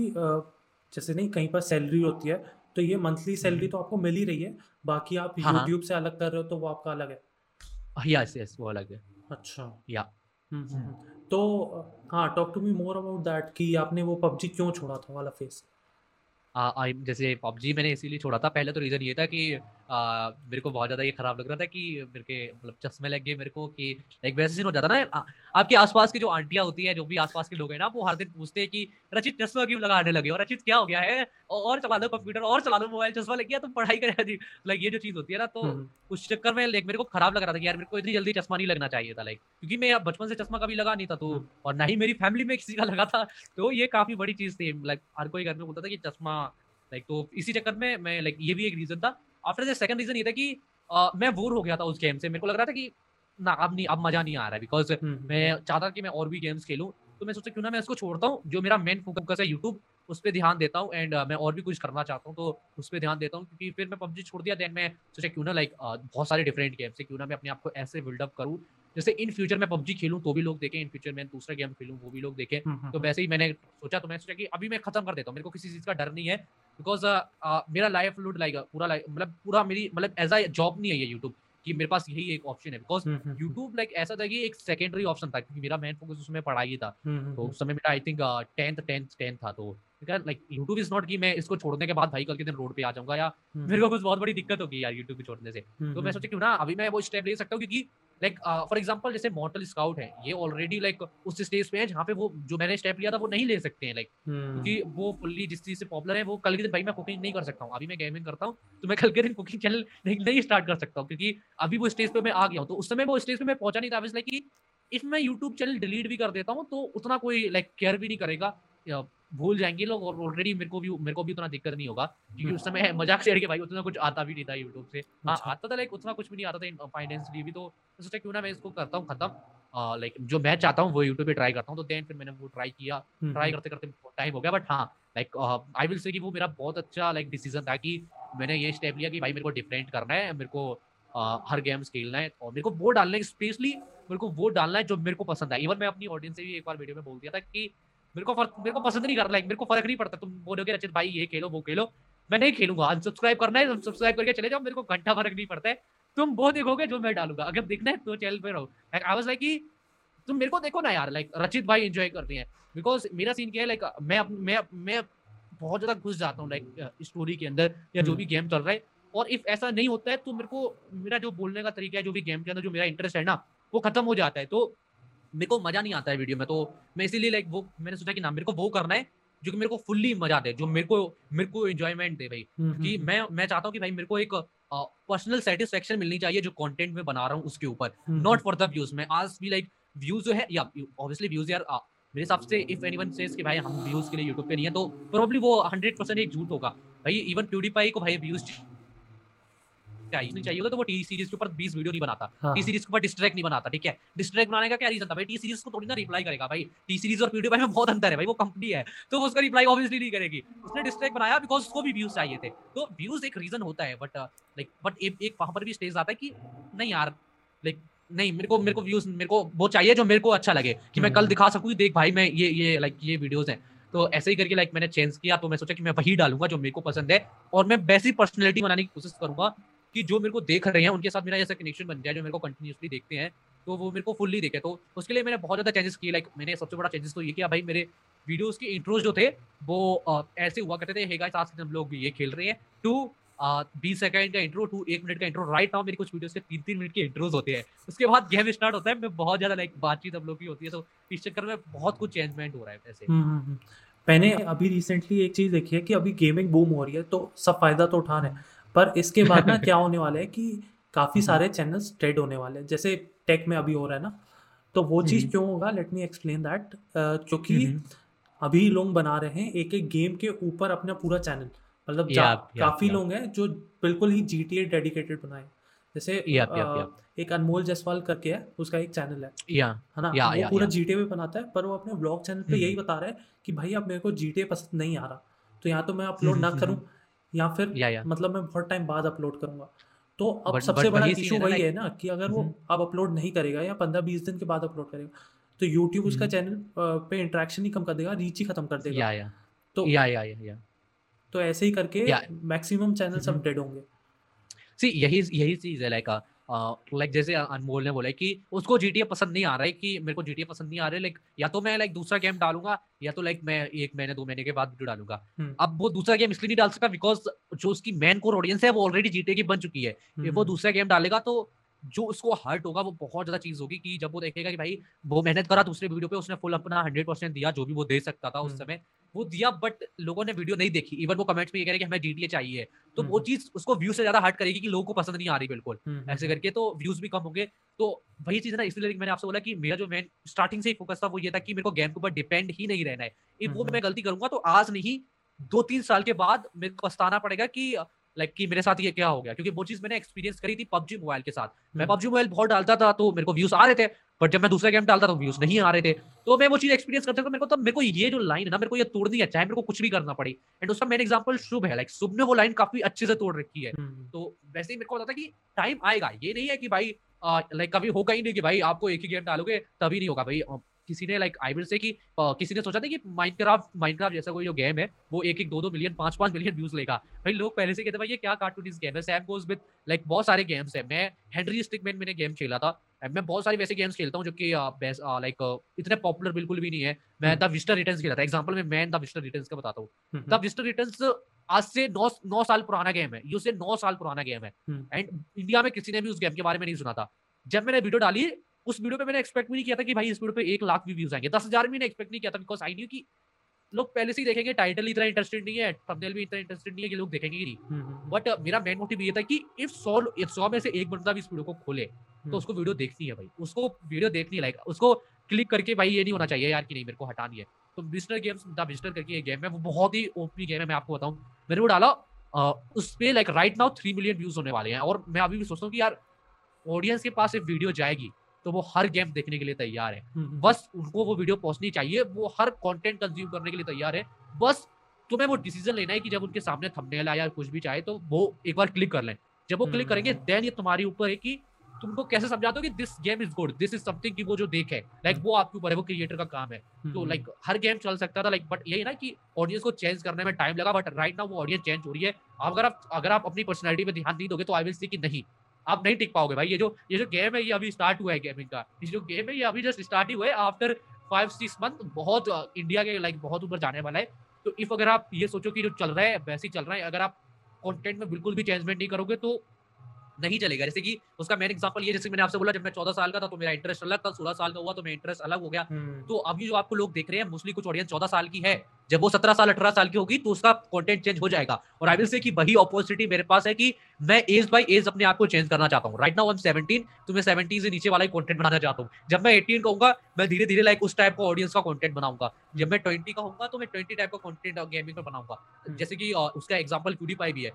जैसे नहीं कहीं पर सैलरी होती है तो ये मंथली सैलरी तो आपको मिल ही रही है, बाकी आप यूट्यूब से अलग कर रहे हो तो वो आपका अलग है। यस वो अलग है। अच्छा तो हाँ, talk to me more about that कि आपने वो PUBG क्यों छोड़ा था वाला फेस। जैसे PUBG मैंने इसीलिए छोड़ा था, पहले तो रीज़न ये था कि मेरे को बहुत ज़्यादा ये ख़राब लग रहा था कि मेरे के मतलब चश्मे लग गए मेरे को, कि एक वैसे सीन हो जाता ना, आपके आसपास की जो आंटियाँ होती हैं, जो भी आसपास के लोग हैं ना, वो हर दिन पूछते हैं कि रचित चश्मा क्यों लगाने लगे हो, रचित क्या हो गया है, और चला लो कंप्यूटर और चला लो मोबाइल, चश्मा लग गया तो पढ़ाई कर, लाइक ये जो चीज़ होती है ना, तो उस चक्कर में लाइक मेरे को ख़राब लग रहा था कि यार मेरे को इतनी जल्दी चश्मा नहीं लगना चाहिए था, लाइक क्योंकि मैं बचपन से चश्मा कभी लगा नहीं था, तो और ना ही मेरी फैमिली में किसी का लगा था, तो ये काफ़ी बड़ी चीज़ थी, लाइक हर कोई घर में बोलता था कि चश्मा लाइक, तो इसी चक्कर में मैं लाइक ये भी एक रीज़न था। आफ्टर दैट सेकंड रीजन ये था कि मैं बोर हो गया था उस गेम से, मेरे को लग रहा था कि ना अब नहीं, अब मज़ा नहीं आ रहा है, बिकॉज मैं चाहता कि मैं और भी गेम्स खेलूँ, तो मैं सोचा क्यों ना मैं इसको छोड़ता हूँ, जो मेरा मेन फोकस है यूट्यूब उस पर ध्यान देता हूँ, एंड मैं और भी कुछ करना चाहता हूँ तो उस पर ध्यान देता हूँ, क्योंकि फिर मैं पबजी छोड़ दिया, दैन मैं सोचा क्यों ना लाइक बहुत सारे डिफरेंट गेम्स है, क्यों ना मैं अपने आप को ऐसे बिल्डअप करूँ जैसे इन फ्यूचर मैं पबजी खेलूँ तो भी लोग देखें, इन फ्यूचर मैं दूसरा गेम खेलूँ वो भी लोग देखें, तो वैसे ही मैंने सोचा, तो मैंने सोचा कि अभी मैं खत्म कर देता हूँ, मेरे को किसी चीज़ का डर नहीं है, बिकॉज मेरा लाइफ लूट लाएगा पूरा, मतलब पूरा मेरी मतलब एज आ जॉब नहीं है ये यूट्यूब कि मेरे पास यही एक ऑप्शन है, बिकॉज यूट्यूब लाइक ऐसा था कि एक सेकेंडरी ऑप्शन था, क्योंकि मेरा मेन फोकस उसमें पढ़ाई ही था, तो उस समय मेरा आई थिंक 10th था, तो लाइक यूट्यूब इज नॉट कि मैं इसको छोड़ने के बाद भाई कल के दिन रोड पे आ जाऊंगा या मेरे को कुछ बहुत बड़ी दिक्कत होगी यार यूट्यूब को छोड़ने से, तो मैं सोचा क्यों ना अभी मैं वो स्टेप ले सकता हूँ, क्योंकि लाइक फॉर एग्जाम्पल जैसे मॉर्टल स्काउट है, ये ऑलरेडी लाइक उस स्टेज पे है जहाँ पे वो जो मैंने स्टेप लिया था वो नहीं ले सकते हैं, लाइक क्योंकि वो फुल्ली जिस चीज से पॉपुलर है, वो कल के दिन भाई मैं कुकिंग नहीं कर सकता हूँ, अभी मैं गेमिंग करता हूँ तो मैं कल के दिन कुकिंग चैनल नहीं स्टार्ट कर सकता हूँ, क्योंकि अभी वो स्टेज पे मैं आ गया हूँ, तो उस समय वो स्टेज पे मैं पहुंचा नहीं था, ऑब्वियसली कि इफ मैं यूट्यूब चैनल डिलीट भी कर देता हूँ तो उतना कोई लाइक केयर भी नहीं करेगा, भूल जाएंगे लोग, और ऑलरेडी मेरे को भी उतना दिक्कत नहीं होगा, क्योंकि उस समय मजाक शेयर के भाई उतना कुछ आता भी नहीं था यूट्यूब से, हाँ आता था लाइक उतना कुछ भी नहीं आता था फाइनेंशियली भी, तो सोचा क्यों ना मैं इसको करता हूँ खत्म, लाइक जो मैं चाहता हूँ वो यूट्यूब पे ट्राई करता हूँ, तो देन फिर मैंने वो ट्राई किया, ट्राई करते करते टाइम हो गया, बट हाँ लाइक आई विल से कि वो मेरा बहुत अच्छा लाइक डिसीजन था कि मैंने ये स्टेप लिया कि भाई मेरे को डिफरेंट करना है, मेरे को हर गेम्स खेलना है, और मेरे को वो डालना है, स्पेशली मेरे को वो डालना है जो मेरे को पसंद है। इवन मैं अपनी ऑडियंस से भी एक बार वीडियो में बोल दिया था कि मेरे को पसंद नहीं करता, लाइक मेरे को फर्क नहीं पड़ता, तुम बोलोगे रचित भाई ये खेलो वो खेलो, मैं नहीं खेलूंगा, अनसब्सक्राइब करना है सब्सक्राइब करके चले जाओ, मेरे को घंटा फर्क नहीं पड़ता है, तुम वो देखोगे जो मैं डालूंगा, अगर देखना है तो चैनल पे रहो, लाइक आई वाज लाइक कि तुम मेरे को देखो ना यार, लाइक रचित भाई एंजॉय करते हैं, बिकॉज मेरा सीन क्या है, लाइक मैं बहुत ज़्यादा घुस जाता हूँ लाइक स्टोरी के अंदर या जो भी गेम चल रहा है, और इफ ऐसा नहीं होता है तो मेरे को मेरा जो बोलने का तरीका है, जो भी गेम के अंदर जो मेरा इंटरेस्ट है ना, वो खत्म हो जाता है, तो मेरे को मज़ा नहीं आता है वीडियो में, तो मैं इसीलिए लाइक वो मैंने सोचा कि ना मेरे को वो करना है जो कि मेरे को फुल्ली मजा दे, जो मेरे को एंजॉयमेंट दे भाई, कि मैं चाहता हूँ कि भाई मेरे को एक पर्सनल सेटिस्फेक्शन मिलनी चाहिए जो कंटेंट में बना रहा हूँ उसके ऊपर, नॉट फॉर द व्यूज। मैं आज भी लाइक व्यूज जो है या ऑब्वियसली व्यूज यार मेरे हिसाब से इफ एनीवन सेज कि भाई हम व्यूज के लिए यूट्यूब पे नहीं है तो प्रोबेबली वो 100% एक झूठ होगा भाई। इवन PewDiePie को भाई व्यूज चाहिए होगा तो वो टी सीरीज के ऊपर 20 वीडियो नहीं बनाता, टी सीरीज के ऊपर डिस्ट्रैक्ट नहीं बनाता, ठीक है। डिस्ट्रैक्ट बनाने का क्या रीजन था भाई, टी सीरीज को थोड़ी ना रिप्लाई करेगा भाई, टी सीरीज और PewDiePie में बहुत अंतर है भाई, वो कंपनी है तो वो उसका रिप्लाई ऑब्वियसली नहीं करेगी। उसने डिस्ट्रैक्ट बनाया बिकॉज उसको भी व्यूज चाहिए थे, तो व्यूज एक रीजन होता है, बट एक वहां पर भी स्टेज आता है कि नहीं यार लाइक नहीं मेरे को व्यूज मेरे को वो चाहिए जो मेरे को अच्छा लगे कि मैं कल दिखा सकूँ देख भाई मैं ये लाइक ये वीडियोज हैं। तो ऐसे ही करके लाइक मैंने चेंज किया, तो मैं सोचा कि मैं वही डालूंगा जो मेरे को पसंद है और मैं वैसी पर्सनैलिटी बनाने की कोशिश करूंगा कि जो मेरे को देख रहे हैं उनके साथ मेरा ऐसा कनेक्शन बन जाए जो मेरे को कंटिन्यूसली देखते हैं तो वो मेरे को फुल्ली देखे। तो उसके लिए मैंने बहुत ज़्यादा चेंजेस किए। लाइक मैंने सबसे बड़ा चेंजेस तो ये किया भाई, मेरे वीडियोस के इंट्रोज जो थे वो ऐसे हुआ करते थे, हे गाइस आज हम लोग ये खेल रहे हैं, 2 20 सेकंड का इंट्रो, 2 1 मिनट का इंट्रो। राइट नाउ मेरे कुछ वीडियोस के 3 मिनट के इंट्रोज होते हैं, उसके बाद गेम स्टार्ट होता है। मैं बहुत ज़्यादा लाइक बातचीत हम लोग की होती है, तो इस चक्कर में बहुत कुछ चेंजमेंट हो रहा है। ऐसे मैंने अभी रिसेंटली एक चीज़ देखी है कि अभी गेमिंग बूम हो रही है, तो सब फ़ायदा तो उठाना है, पर इसके बाद ना क्या होने वाला है कि काफ़ी सारे चैनल्स ट्रेड होने वाले हैं, जैसे टेक में अभी हो रहा है ना। तो वो चीज़ क्यों होगा, लेट मी एक्सप्लेन दैट। क्योंकि अभी लोग बना रहे हैं एक एक गेम के ऊपर अपना पूरा चैनल, मतलब काफ़ी लोग हैं जो बिल्कुल ही GTA डेडिकेटेड बनाए। जैसे एक अनमोल जायसवाल करके है, उसका एक चैनल है ना, वो पूरा GTA पे बनाता है, पर वो अपने ब्लॉग चैनल पे यही बता रहा है कि भाई अब मेरे को GTA पसंद नहीं आ रहा, तो यहाँ तो मैं अपलोड ना करूँ या फिर मतलब मैं बहुत टाइम बाद अपलोड करूंगा। तो अब सबसे बड़ा इशू वही है ना कि अगर वो अब अपलोड नहीं करेगा या 15-20 दिन के बाद अपलोड करेगा तो यूट्यूब उसका चैनल पे इंटरेक्शन ही कम कर देगा, रीच ही खत्म कर देगा। तो ऐसे ही करके मैक्सिमम चैनल सब डेड होंगे। यही चीज है। लाइक लाइक जैसे अनमोल ने बोला कि उसको GTA पसंद नहीं आ रहा है, कि मेरे को GTA पसंद नहीं आ रहा है, लाइक या तो मैं लाइक दूसरा गेम डालूंगा या तो लाइक मैं 1 महीने 2 महीने के बाद वीडियो डालूंगा। अब वो दूसरा गेम इसलिए नहीं डाल सकता बिकॉज जो उसकी मेन कोर ऑडियंस है वो ऑलरेडी GTA की बन चुकी है। वो दूसरा गेम डालेगा तो जो उसको हर्ट होगा वो बहुत ज्यादा चीज होगी, कि जब वो देखेगा कि भाई वो मेहनत करा दूसरे वीडियो पे, उसने फुल अपना 100% दिया, जो भी वो दे सकता था उस समय वो दिया, बट लोगों ने वीडियो नहीं देखी, इवन वो कमेंट्स में ये कह रहे कि हमें GTA चाहिए, तो वो चीज उसको व्यू से ज्यादा हर्ट करेगी कि लोगों को पसंद नहीं आ रही बिल्कुल, ऐसे करके तो व्यूज भी कम होंगे। तो वही चीज है ना, इसलिए मैंने आपसे बोला कि मेरा जो मेन स्टार्टिंग से ही फोकस था वो ये था कि मेरे को गेम के ऊपर डिपेंड ही नहीं रहना है। इफ वो मैं गलती करूंगा तो आज नहीं 2-3 साल के बाद मेरे को पछताना पड़ेगा कि कि मेरे साथ ये क्या हो गया, क्योंकि वो चीज मैंने एक्सपीरियंस करी थी PUBG मोबाइल के साथ। मैं PUBG मोबाइल बहुत डालता था तो मेरे को व्यूज आ रहे थे, बट जब मैं दूसरा गेम डालता था तो व्यूज नहीं आ रहे थे। तो मैं वो चीज एक्सपीरियंस करता था, मेरे को ये जो लाइन है ना, मेरे को ये तोड़नी है, चाहे मेरे को कुछ भी करना पड़ी। एंड उसका मेन एग्जांपल शुभ है, लाइक शुभ ने वो लाइन काफी अच्छे से तोड़ रखी है। तो वैसे ही मेरे को पता था कि टाइम आएगा, ये नहीं है कि भाई लाइक कभी होगा ही नहीं कि भाई आपको एक ही गेम डालोगे तभी नहीं होगा। भाई किसी ने लाइक आई विल से कि किसी ने सोचा था कि माइनक्राफ्ट जैसा कोई जो गेम है वो 1-1, 2-2 मिलियन, 5-5 मिलियन व्यूज लेगा। भाई लोग पहले से कहते भाई ये क्या कार्टूनिस्ट गेम है। सैम गोज विद लाइक बहुत सारे गेम्स है। मैं हेनरी स्टिकमैन मैंने गेम खेला था। मैं बहुत सारे वैसे गेम्स खेलता हूँ जो कि लाइक इतने पॉपुलर बिल्कुल भी नहीं है। मैं द विजिटर रिटर्न्स खेला था। एग्जाम्पल मैं द विजिटर रिटर्न्स का बताता हूँ। द विजिटर रिटर्न्स आज से 9 साल पुराना गेम है। ये उससे 9 साल पुराना गेम है एंड इंडिया में किसी ने भी उस गेम के बारे में नहीं सुना था। जब मैंने वीडियो डाली उस वीडियो पे मैंने एक्सपेक्ट भी नहीं किया था कि भाई इस वीडियो पे 1 लाख भी व्यूज आएंगे। 10,000 भी मैंने एक्सपेक्ट नहीं किया था बिकॉज आई न्यू कि लोग पहले से ही देखेंगे, टाइटल इतना इंटरेस्टेड नहीं है, थंबनेल भी इतना इंटरेस्टेड नहीं है कि लोग देखेंगे ही नहीं। बट मेरा मेन मोटिव ये था कि इफ 100 में से एक बंदा भी इस वीडियो को खोले तो उसको वीडियो देखनी है भाई, उसको वीडियो देखनी है। लाइक उसको क्लिक करके भाई ये नहीं होना चाहिए यार कि नहीं मेरे को हटानी है। तो विजिटर गेम्स द विजिटर करके एक गेम है, वो बहुत ही ओपी गेम है। मैं आपको बताऊँ मैंने वो डाला, उस पर like right now 3 million views होने वाले हैं और मैं अभी भी सोचता हूँ कि यार ऑडियंस के पास एक वीडियो जाएगी तो वो हर गेम देखने के लिए तैयार है। बस उनको वो वीडियो पहुंचनी चाहिए, वो हर कंटेंट कंज्यूम करने के लिए तैयार है। बस तुम्हें वो डिसीजन लेना है कि जब उनके सामने थंबनेल आया कुछ भी चाहे तो वो एक बार क्लिक कर लें। जब वो क्लिक करेंगे देन ये तुम्हारे ऊपर है कि तुमको कैसे समझाते हो कि this game is good, this is something, कि वो जो देखे लाइक वो आपके ऊपर है, वो क्रिएटर का काम है। तो लाइक हर गेम चल सकता था लाइक, बट यही ना कि ऑडियंस को चेंज करने में टाइम लगा। बट राइट नाउ वो ऑडियंस चेंज हो रही है। अगर आप अपनी पर्सनैलिटी पर ध्यान नहीं दोगे तो आई विल सी कि नहीं आप नहीं टिक पाओगे भाई। ये जो गेम है ये अभी स्टार्ट हुआ है गेमिंग का। ये जो गेम है ये अभी जस्ट स्टार्ट ही हुआ है। आफ्टर 5-6 मंथ बहुत इंडिया के लाइक बहुत ऊपर जाने वाला है। तो इफ अगर आप ये सोचो कि जो चल रहा है वैसे ही चल रहा है, अगर आप कंटेंट में बिल्कुल भी चेंजमेंट नहीं करोगे तो नहीं चलेगा। जैसे कि उसका मेन एग्जांपल ये, जैसे मैंने आपसे बोला जब मैं 14 साल का था तो मेरा इंटरेस्ट अलग था, 16 साल का हुआ तो मेरा इंटरेस्ट अलग हो गया। तो अभी जो आपको लोग देख रहे हैं मोस्टली कुछ ऑडियंस 14 साल की है। जब वो 17 साल 18 साल की होगी तो उसका कंटेंट चेंज हो जाएगा। और आई विल से कि वही अपॉर्चुनिटी मेरे पास है कि मैं एज बाय एज अपने आप को चेंज करना चाहता हूँ। राइट नाउ आई एम 17 तो मैं 17 से नीचे वाला कंटेंट बनाना चाहता हूँ। जब मैं 18 का होऊंगा मैं धीरे धीरे लाइक उस टाइप का ऑडियंस का कंटेंट बनाऊंगा। जब मैं 20 का होऊंगा तो मैं 20 टाइप का कंटेंट गेमिंग का बनाऊंगा। जैसे कि उसका एग्जाम्पल PewDiePie भी है।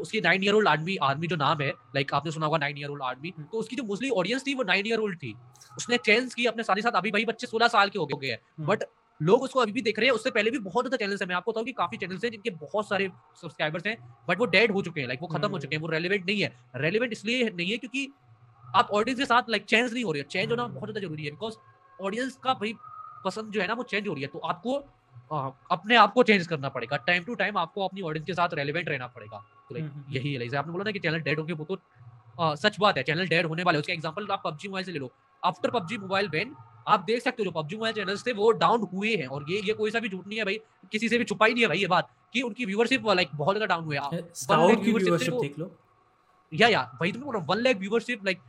उसकी 9 ईयर ओल्ड आर्मी जो नाम है, लाइक आपने सुना होगा 9 ईयर ओल्ड आर्मी, तो उसकी जो मोस्टली ऑडियंस थी वो 9 ईयर ओल्ड थी। उसने चेंज की अपने साथ ही साथ। अभी भाई बच्चे 16 साल के हो गए हैं बट लोग उसको अभी भी देख रहे हैं। उससे पहले भी बहुत ज्यादा चैनल्स हैं। मैं आपको बताऊं कि काफी चैनल्स हैं जिनके बहुत सारे सब्सक्राइबर्स हैं बट वो डेड हो चुके हैं, लाइक वो खत्म हो चुके हैं, वो रेलेवेंट नहीं है। रेलेवेंट इसलिए नहीं है क्योंकि आप ऑडियंस के साथ लाइक चेंज नहीं हो रही है। चेंज होना बहुत ज्यादा जरूरी है बिकॉज ऑडियंस का भाई पसंद जो है ना वो चेंज हो रही है। तो आपको अपने आप को चेंज करना पड़ेगा। टाइम टू टाइम आपको अपनी ऑडियंस के साथ रेलेवेंट रहना पड़ेगा। तो लाइक यही है। आपने बोला ना कि चैनल डेड होंगे, वो तो सच बात है, चैनल डेड होने वाले। उसका एग्जाम्पल आप PUBG मोबाइल से ले लो। आफ्टर PUBG मोबाइल बैन आप देख सकते हो जो PUBG मोबाइल चैनल्स थे वो डाउन हुए हैं। और ये कोई सा भी झूठ नहीं है भाई, किसी से भी छुपाई नहीं है भाई ये बात कि उनकी व्यूअरशिप लाइक बहुत ज्यादा डाउन हुए। स्काउट की व्यूअरशिप देख लो। या भाई तुम बोल रहा 1 lakh viewership, like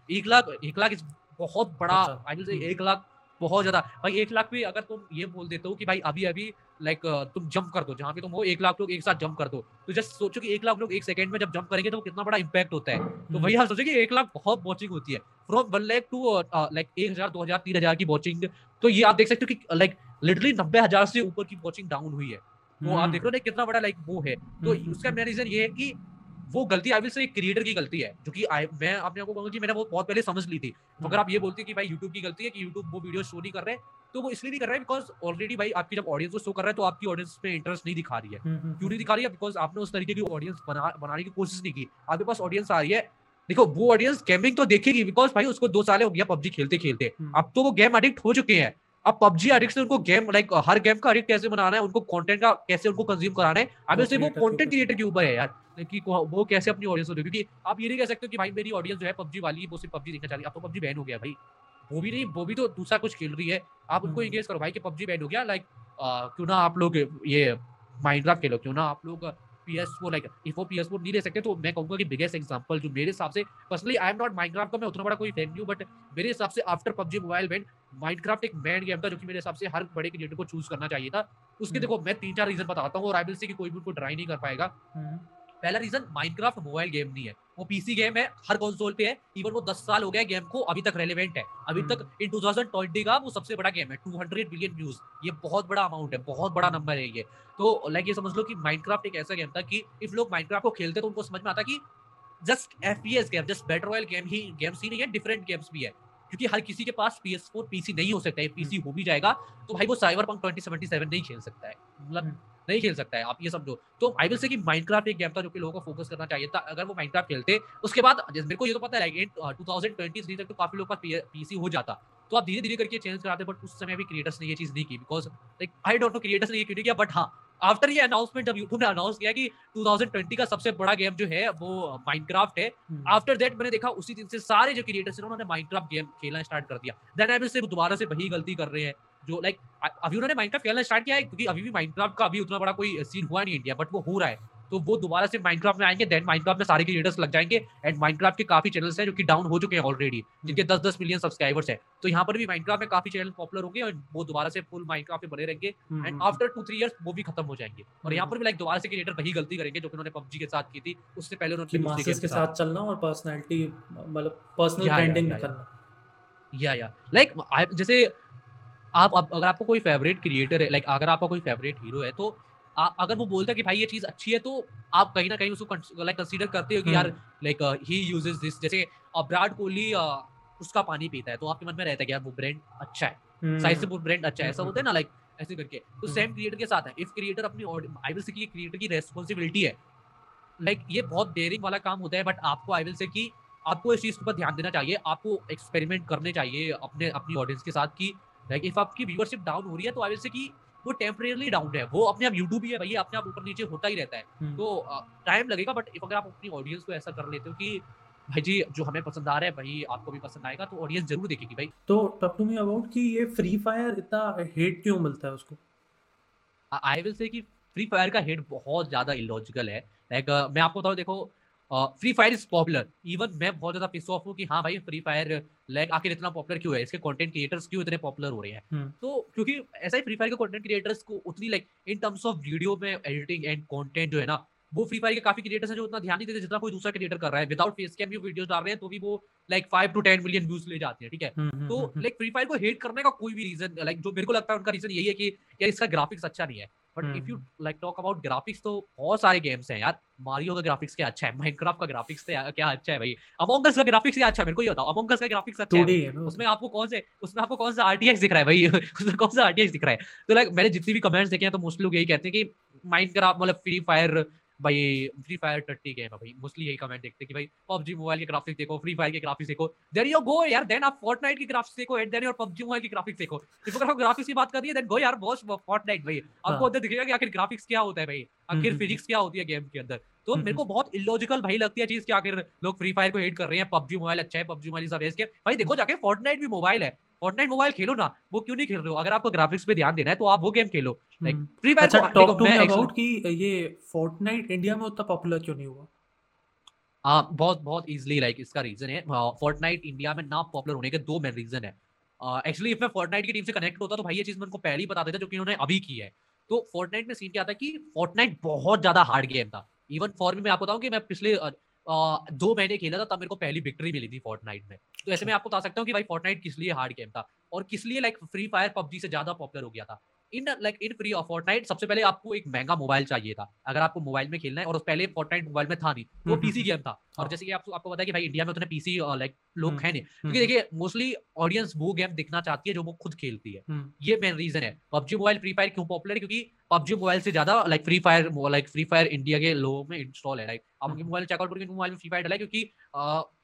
1 lakh is बहुत बड़ा। आई विल से 1 लाख बहुत ज्यादा भाई। 1 लाख भी अगर तुम ये बोल देते हो कि भाई अभी लाइक तुम जंप कर दो, जहाँ पे तुम हो 1 लाख लोग एक साथ जंप कर दो, तो जस्ट सोचो कि 1 लाख लोग 1 सेकंड में जब जंप करेंगे तो कितना बड़ा इंपैक्ट होता है। तो वही आप सोचो कि 1 लाख बहुत वॉचिंग होती है। फ्रॉम 1 लाख टू लाइक 1000, 2000, 3000 की वॉचिंग। तो ये आप देख सकते हो कि लाइक लिटरली 90,000 से ऊपर की वॉचिंग डाउन हुई है। तो आप देख रहे हो ना कितना बड़ा लाइक वो है। तो उसका मेन रीजन ये है कि वो गलती आई विल से क्रिएटर की गलती है, जो कि मैं अपने आपको कहूँगा कि मैंने वो बहुत पहले समझ ली थी। अगर आप ये बोलते हैं कि भाई YouTube की गलती है कि YouTube वो वीडियो शो नहीं कर रहे, तो वो इसलिए नहीं कर रहे बिकॉज ऑलरेडी भाई आपकी जब ऑडियंस को शो कर रहा है तो आपकी ऑडियंस पे इंटरेस्ट नहीं दिखा रही है। क्यों नहीं दिखा रही है? बिकॉज आपने उस तरीके की ऑडियंस बनाने की कोशिश नहीं की। आपके पास ऑडियंस आ रही है, देखो वो ऑडियंस गेमिंग तो देखेगी बिकॉज भाई उसको 2 साल हो गया PUBG खेलते खेलते। अब तो वो गेम एडिक्ट हो चुके हैं। अब पबजी एडिक्शन उनको गेम लाइक हर गेम का एडिक्ट कैसे बनाना है, उनको कंटेंट का कैसे उनको कंज्यूम कराना है, अभी से वो कंटेंट क्रिएटर के ऊपर है यार कि वो कैसे अपनी ऑडियंस को दे, क्योंकि आप ये नहीं कह सकते कि भाई मेरी ऑडियंस जो है पबजी वाली है वो सिर्फ पबजी देखना चाहती है। अब तो पबजी बैन हो गया भाई, वो भी नहीं, वो भी तो दूसरा कुछ खेल रही है, आप उनको इंगेज करो भाई कि पबजी बैन हो गया, लाइक क्यों ना आप लोग ये माइनक्राफ्ट खेलो, क्यों ना आप लोग PS4 लाइक इफ वो PS4 नहीं ले सकते तो मैं कहूँगा कि बिगेस्ट एग्जांपल जो मेरे हिसाब से personally, I am not Minecraft का मैं उतना बड़ा कोई फैन नहीं हूँ, बट मेरे हिसाब से after PUBG mobile ban Minecraft एक बैन गेम था जो कि मेरे हिसाब से हर बड़े क्रिएटर को चूज करना चाहिए था। उसके देखो मैं 3-4 रीजन बताता हूँ और आई विल से कि कोई भी उनको ट्राई नहीं कर पाएगा। पहला रीजन, माइनक्राफ्ट मोबाइल गेम नहीं है, वो पीसी गेम है, हर कंसोल पे है, इवन वो 10 साल हो गया गेम को, अभी तक रेलेवेंट है, अभी तक इन 2020 का वो सबसे बड़ा गेम है, 200 बिलियन व्यूज, ये बहुत बड़ा अमाउंट है, बहुत बड़ा नंबर है ये। तो लाइक ये समझ लो कि माइनक्राफ्ट एक ऐसा गेम था कि इफ लोग माइनक्राफ्ट को खेलते तो उनको समझ में आता कि just FPS game, just battle royale game ही गेम्स ही नहीं है, डिफरेंट गेम्स भी है, क्योंकि हर किसी के पास PS4 PC नहीं हो सकता है, PC हो भी जाएगा तो भाई वो साइबरपंक 2077 नहीं खेल सकता है, मतलब नहीं खेल सकता है, आप ये समझो। तो आई विल से कि माइनक्राफ्ट एक गेम था जो कि लोगों को फोकस करना चाहिए था अगर वो माइनक्राफ्ट खेलते। उसके बाद मेरे को ये तो पता है लाइक 2023 तक तो काफी लोगों का पीसी हो जाता, तो आप धीरे धीरे करके चेंज कराते, बट उस समय भी क्रिएटर्स ने ये चीज़ नहीं की, because like I don't know creators ने ये क्यों नहीं किया, बट हाँ आफ्टर ये अनाउंसमेंट जब यूट्यूब ने अनाउंस किया कि 2020 का सबसे बड़ा गेम जो है वो माइनक्राफ्ट है, आफ्टर दैट मैंने देखा उसी दिन से सारे जो क्रिएटर्स हैं उन्होंने माइनक्राफ्ट गेम खेलना स्टार्ट कर दिया। देन आई विल से दोबारा से वही गलती कर रहे हैं जो लाइक अभी उन्होंने माइनक्राफ्ट खेलना स्टार्ट किया है, क्योंकि अभी भी माइनक्राफ्ट का अभी उतना बड़ा कोई सीन हुआ नहीं इंडिया, बट वो हो रहा है, तो वो दोबारा से माइनक्राफ्ट में आएंगे, देन माइनक्राफ्ट में सारे क्रिएटर्स लग जाएंगे। एंड माइनक्राफ्ट के काफी चैनल्स हैं जो कि डाउन हो चुके हैं ऑलरेडी, जिनके 10-10 मिलियन सब्सक्राइबर्स हैं, तो यहाँ पर भी माइनक्राफ्ट में काफी चैनल पॉपुलर होंगे और वो दोबारा से फुल माइनक्राफ्ट में बने रहेंगे, एंड आफ्टर 2-3 ईयर्स वो भी खत्म हो जाएंगे। और यहाँ पर भी लाइक दोबारा से क्रिएटर वही गलती करेंगे जो उन्होंने PUBG के साथ की थी, उससे पहले उन्होंने जैसे आप अगर आपको कोई फेवरेट क्रिएटर है, लाइक अगर आपका कोई फेवरेट हीरो है, तो अगर वो बोलता है कि भाई ये चीज़ अच्छी है, तो आप कहीं ना कहीं उसको लाइक कंसीडर करते हो कि यार लाइक ही यूजेस दिस। जैसे विराट कोहली उसका पानी पीता है, तो आपके मन में रहता है कि यार वो ब्रांड अच्छा है, साइज से वो ब्रांड अच्छा है, ऐसा होता है ना, लाइक ऐसे करके। तो सेम क्रिएटर के साथ है, इफ क्रिएटर अपनी आई विल से कि क्रिएटर की रेस्पॉन्सिबिलिटी है, लाइक ये बहुत डेयरिंग वाला काम होता है, बट आपको आई विल से कि आपको इस चीज़ पर ध्यान देना चाहिए, आपको एक्सपेरिमेंट करने चाहिए अपने अपनी ऑडियंस के साथ कि लाइक इफ आपकी व्यूअरशिप डाउन हो रही है तो आई विल से कि वो टेम्परेरली डाउन है, वो अपने आप यूट्यूब ही है भैया, अपने आप ऊपर नीचे होता ही रहता है, तो टाइम लगेगा। बट अगर आप अपनी ऑडियंस को ऐसा कर लेते हो कि भाई जी जो हमें पसंद आ रहा है भाई आपको भी पसंद आएगा, तो ऑडियंस जरूर देखेगी भाई। तो टॉक टू मी अबाउट कि ये फ्री फायर इतना हेट क्यों मिलता है उसको। आई विल से कि फ्री फायर का हेट बहुत ज़्यादा इलॉजिकल है, लाइक मैं आपको बताऊँ, देखो free fire is popular, even मैं बहुत ज़्यादा पिस ऑफ हूँ कि हाँ भाई फ्री फायर लाइक आखिर इतना पॉपुलर क्यों है, इसके कंटेंट क्रिएटर्स क्यों इतने पॉपुलर हो रहे हैं। तो क्योंकि ऐसा ही फ्री फायर के कंटेंट क्रिएटर्स को उतनी like in terms of video में एडिटिंग एंड कंटेंट जो है ना, वो फ्री फायर के काफी क्रिएटर्स हैं जो उतना ध्यान नहीं देते जितना कोई दूसरा क्रिएटर कर रहा है। विदाउट फेस कैम भी वीडियोस डाल रहे हैं तो भी वो लाइक 5-10 मिलियन व्यूज ले जाते हैं, ठीक है। तो लाइक फ्री फायर को हेट करने का कोई भी रीजन, लाइक जो मेरे को लगता है उनका रीजन यही है कि यार इसका ग्राफिक्स अच्छा नहीं है। But if you like talk about graphics, तो बहुत सारे गेम्स हैं यार, मारियो का ग्राफिक्स क्या अच्छा है, माइनक्राफ्ट का ग्राफिक्स क्या अच्छा है भाई, अमोंग अस का ग्राफिक्स क्या अच्छा है, मेरे को ये बताओ अमोंग अस का ग्राफिक्स अच्छा है, उसमें आपको कौन सा RTX दिख रहा है भाई, उसमें कौन सा RTX दिख रहा है। तो लाइक मैंने जितनी भी कमेंट्स देखे हैं तो मोस्टली लोग यही कहते हैं कि माइनक्राफ्ट मतलब फ्री फायर भाई, फ्री फायर टट्टी गेम है भाई, मोस्टली यही कमेंट देखते कि भाई पबजी मोबाइल के ग्राफिक्स देखो, फ्री फायर के ग्राफिक्स देखो, देन यू गो यार, देन आप फोर्टनाइट के ग्राफिक्स देखो, and then your PUBG mobile के ग्राफिक्स देखो। तो अगर आप ग्राफिक्स की बात कर रही है देन गो यार बॉस फोर्टनाइट भाई, आपको अंदर दिखेगा कि आखिर ग्राफिक्स क्या होता है भाई, आखिर फिजिक्स क्या होती है गेम के अंदर। तो मेरे को बहुत इलॉजिकल भाई लगती है चीज़ कि आखिर लोग फ्री फायर को हेट कर रहे हैं, पबजी मोबाइल अच्छा है, पबजी मोबाइल सब इसके भाई, देखो जाके फोर्टनाइट भी मोबाइल है, फोर्टनाइट मोबाइल खेलो ना, वो क्यों नहीं खेल रहे हो। अगर आपको ग्राफिक्स पे ध्यान देना है तो आप वो गेम खेलो, लाइक फ्री फायर। अच्छा, टॉक टू मी अबाउट कि ये फोर्टनाइट इंडिया में उतना पॉपुलर क्यों नहीं हुआ। बहुत इजीली लाइक इसका रीजन है, फोर्टनाइट इंडिया में ना पॉपुलर होने के दो मेन रीजन है। एक्चुअली इफ मैं फोर्टनाइट की टीम से कनेक्ट होता तो भाई ये चीज मैं उनको पहले ही बता देता जो कि उन्होंने अभी की है। तो फोर्टनाइट में सीन क्या था कि फोर्टनाइट बहुत ज्यादा हार्ड गेम था, इवन फॉर मी मैं आपको बताऊं कि मैं पिछले 2 महीने खेला था तब मेरे को पहली विक्ट्री मिली थी फोर्टनाइट में। तो ऐसे में आपको बता सकता हूँ कि भाई फोर्टनाइट किस लिए हार्ड गेम था और किस लिए लाइक फ्री फायर पबजी से ज्यादा पॉपुलर हो गया था। इन फ्री ऑफ फोर्टनाइट सबसे पहले आपको एक महंगा मोबाइल चाहिए था अगर आपको मोबाइल में खेलना है, और पहले फोर्टनाइट मोबाइल में था नहीं, वो पीसी गेम था। और जैसे कि आपको पता है कि भाई इंडिया में उतने पीसी लाइक लोग हैं नहीं, क्योंकि देखिए मोस्टली ऑडियंस वो गेम दिखना चाहती है जो वो खुद खेलती है। ये मेन रीजन है पबजी मोबाइल फ्री फायर क्यों पॉपुलर है, क्योंकि पबजी मोबाइल से ज्यादा फ्री फायर इंडिया के लोगों में इंस्टॉल है। लाइक आप उनके मोबाइल चेकआउट करके मोबाइल में फ्री फायर डाला है, क्योंकि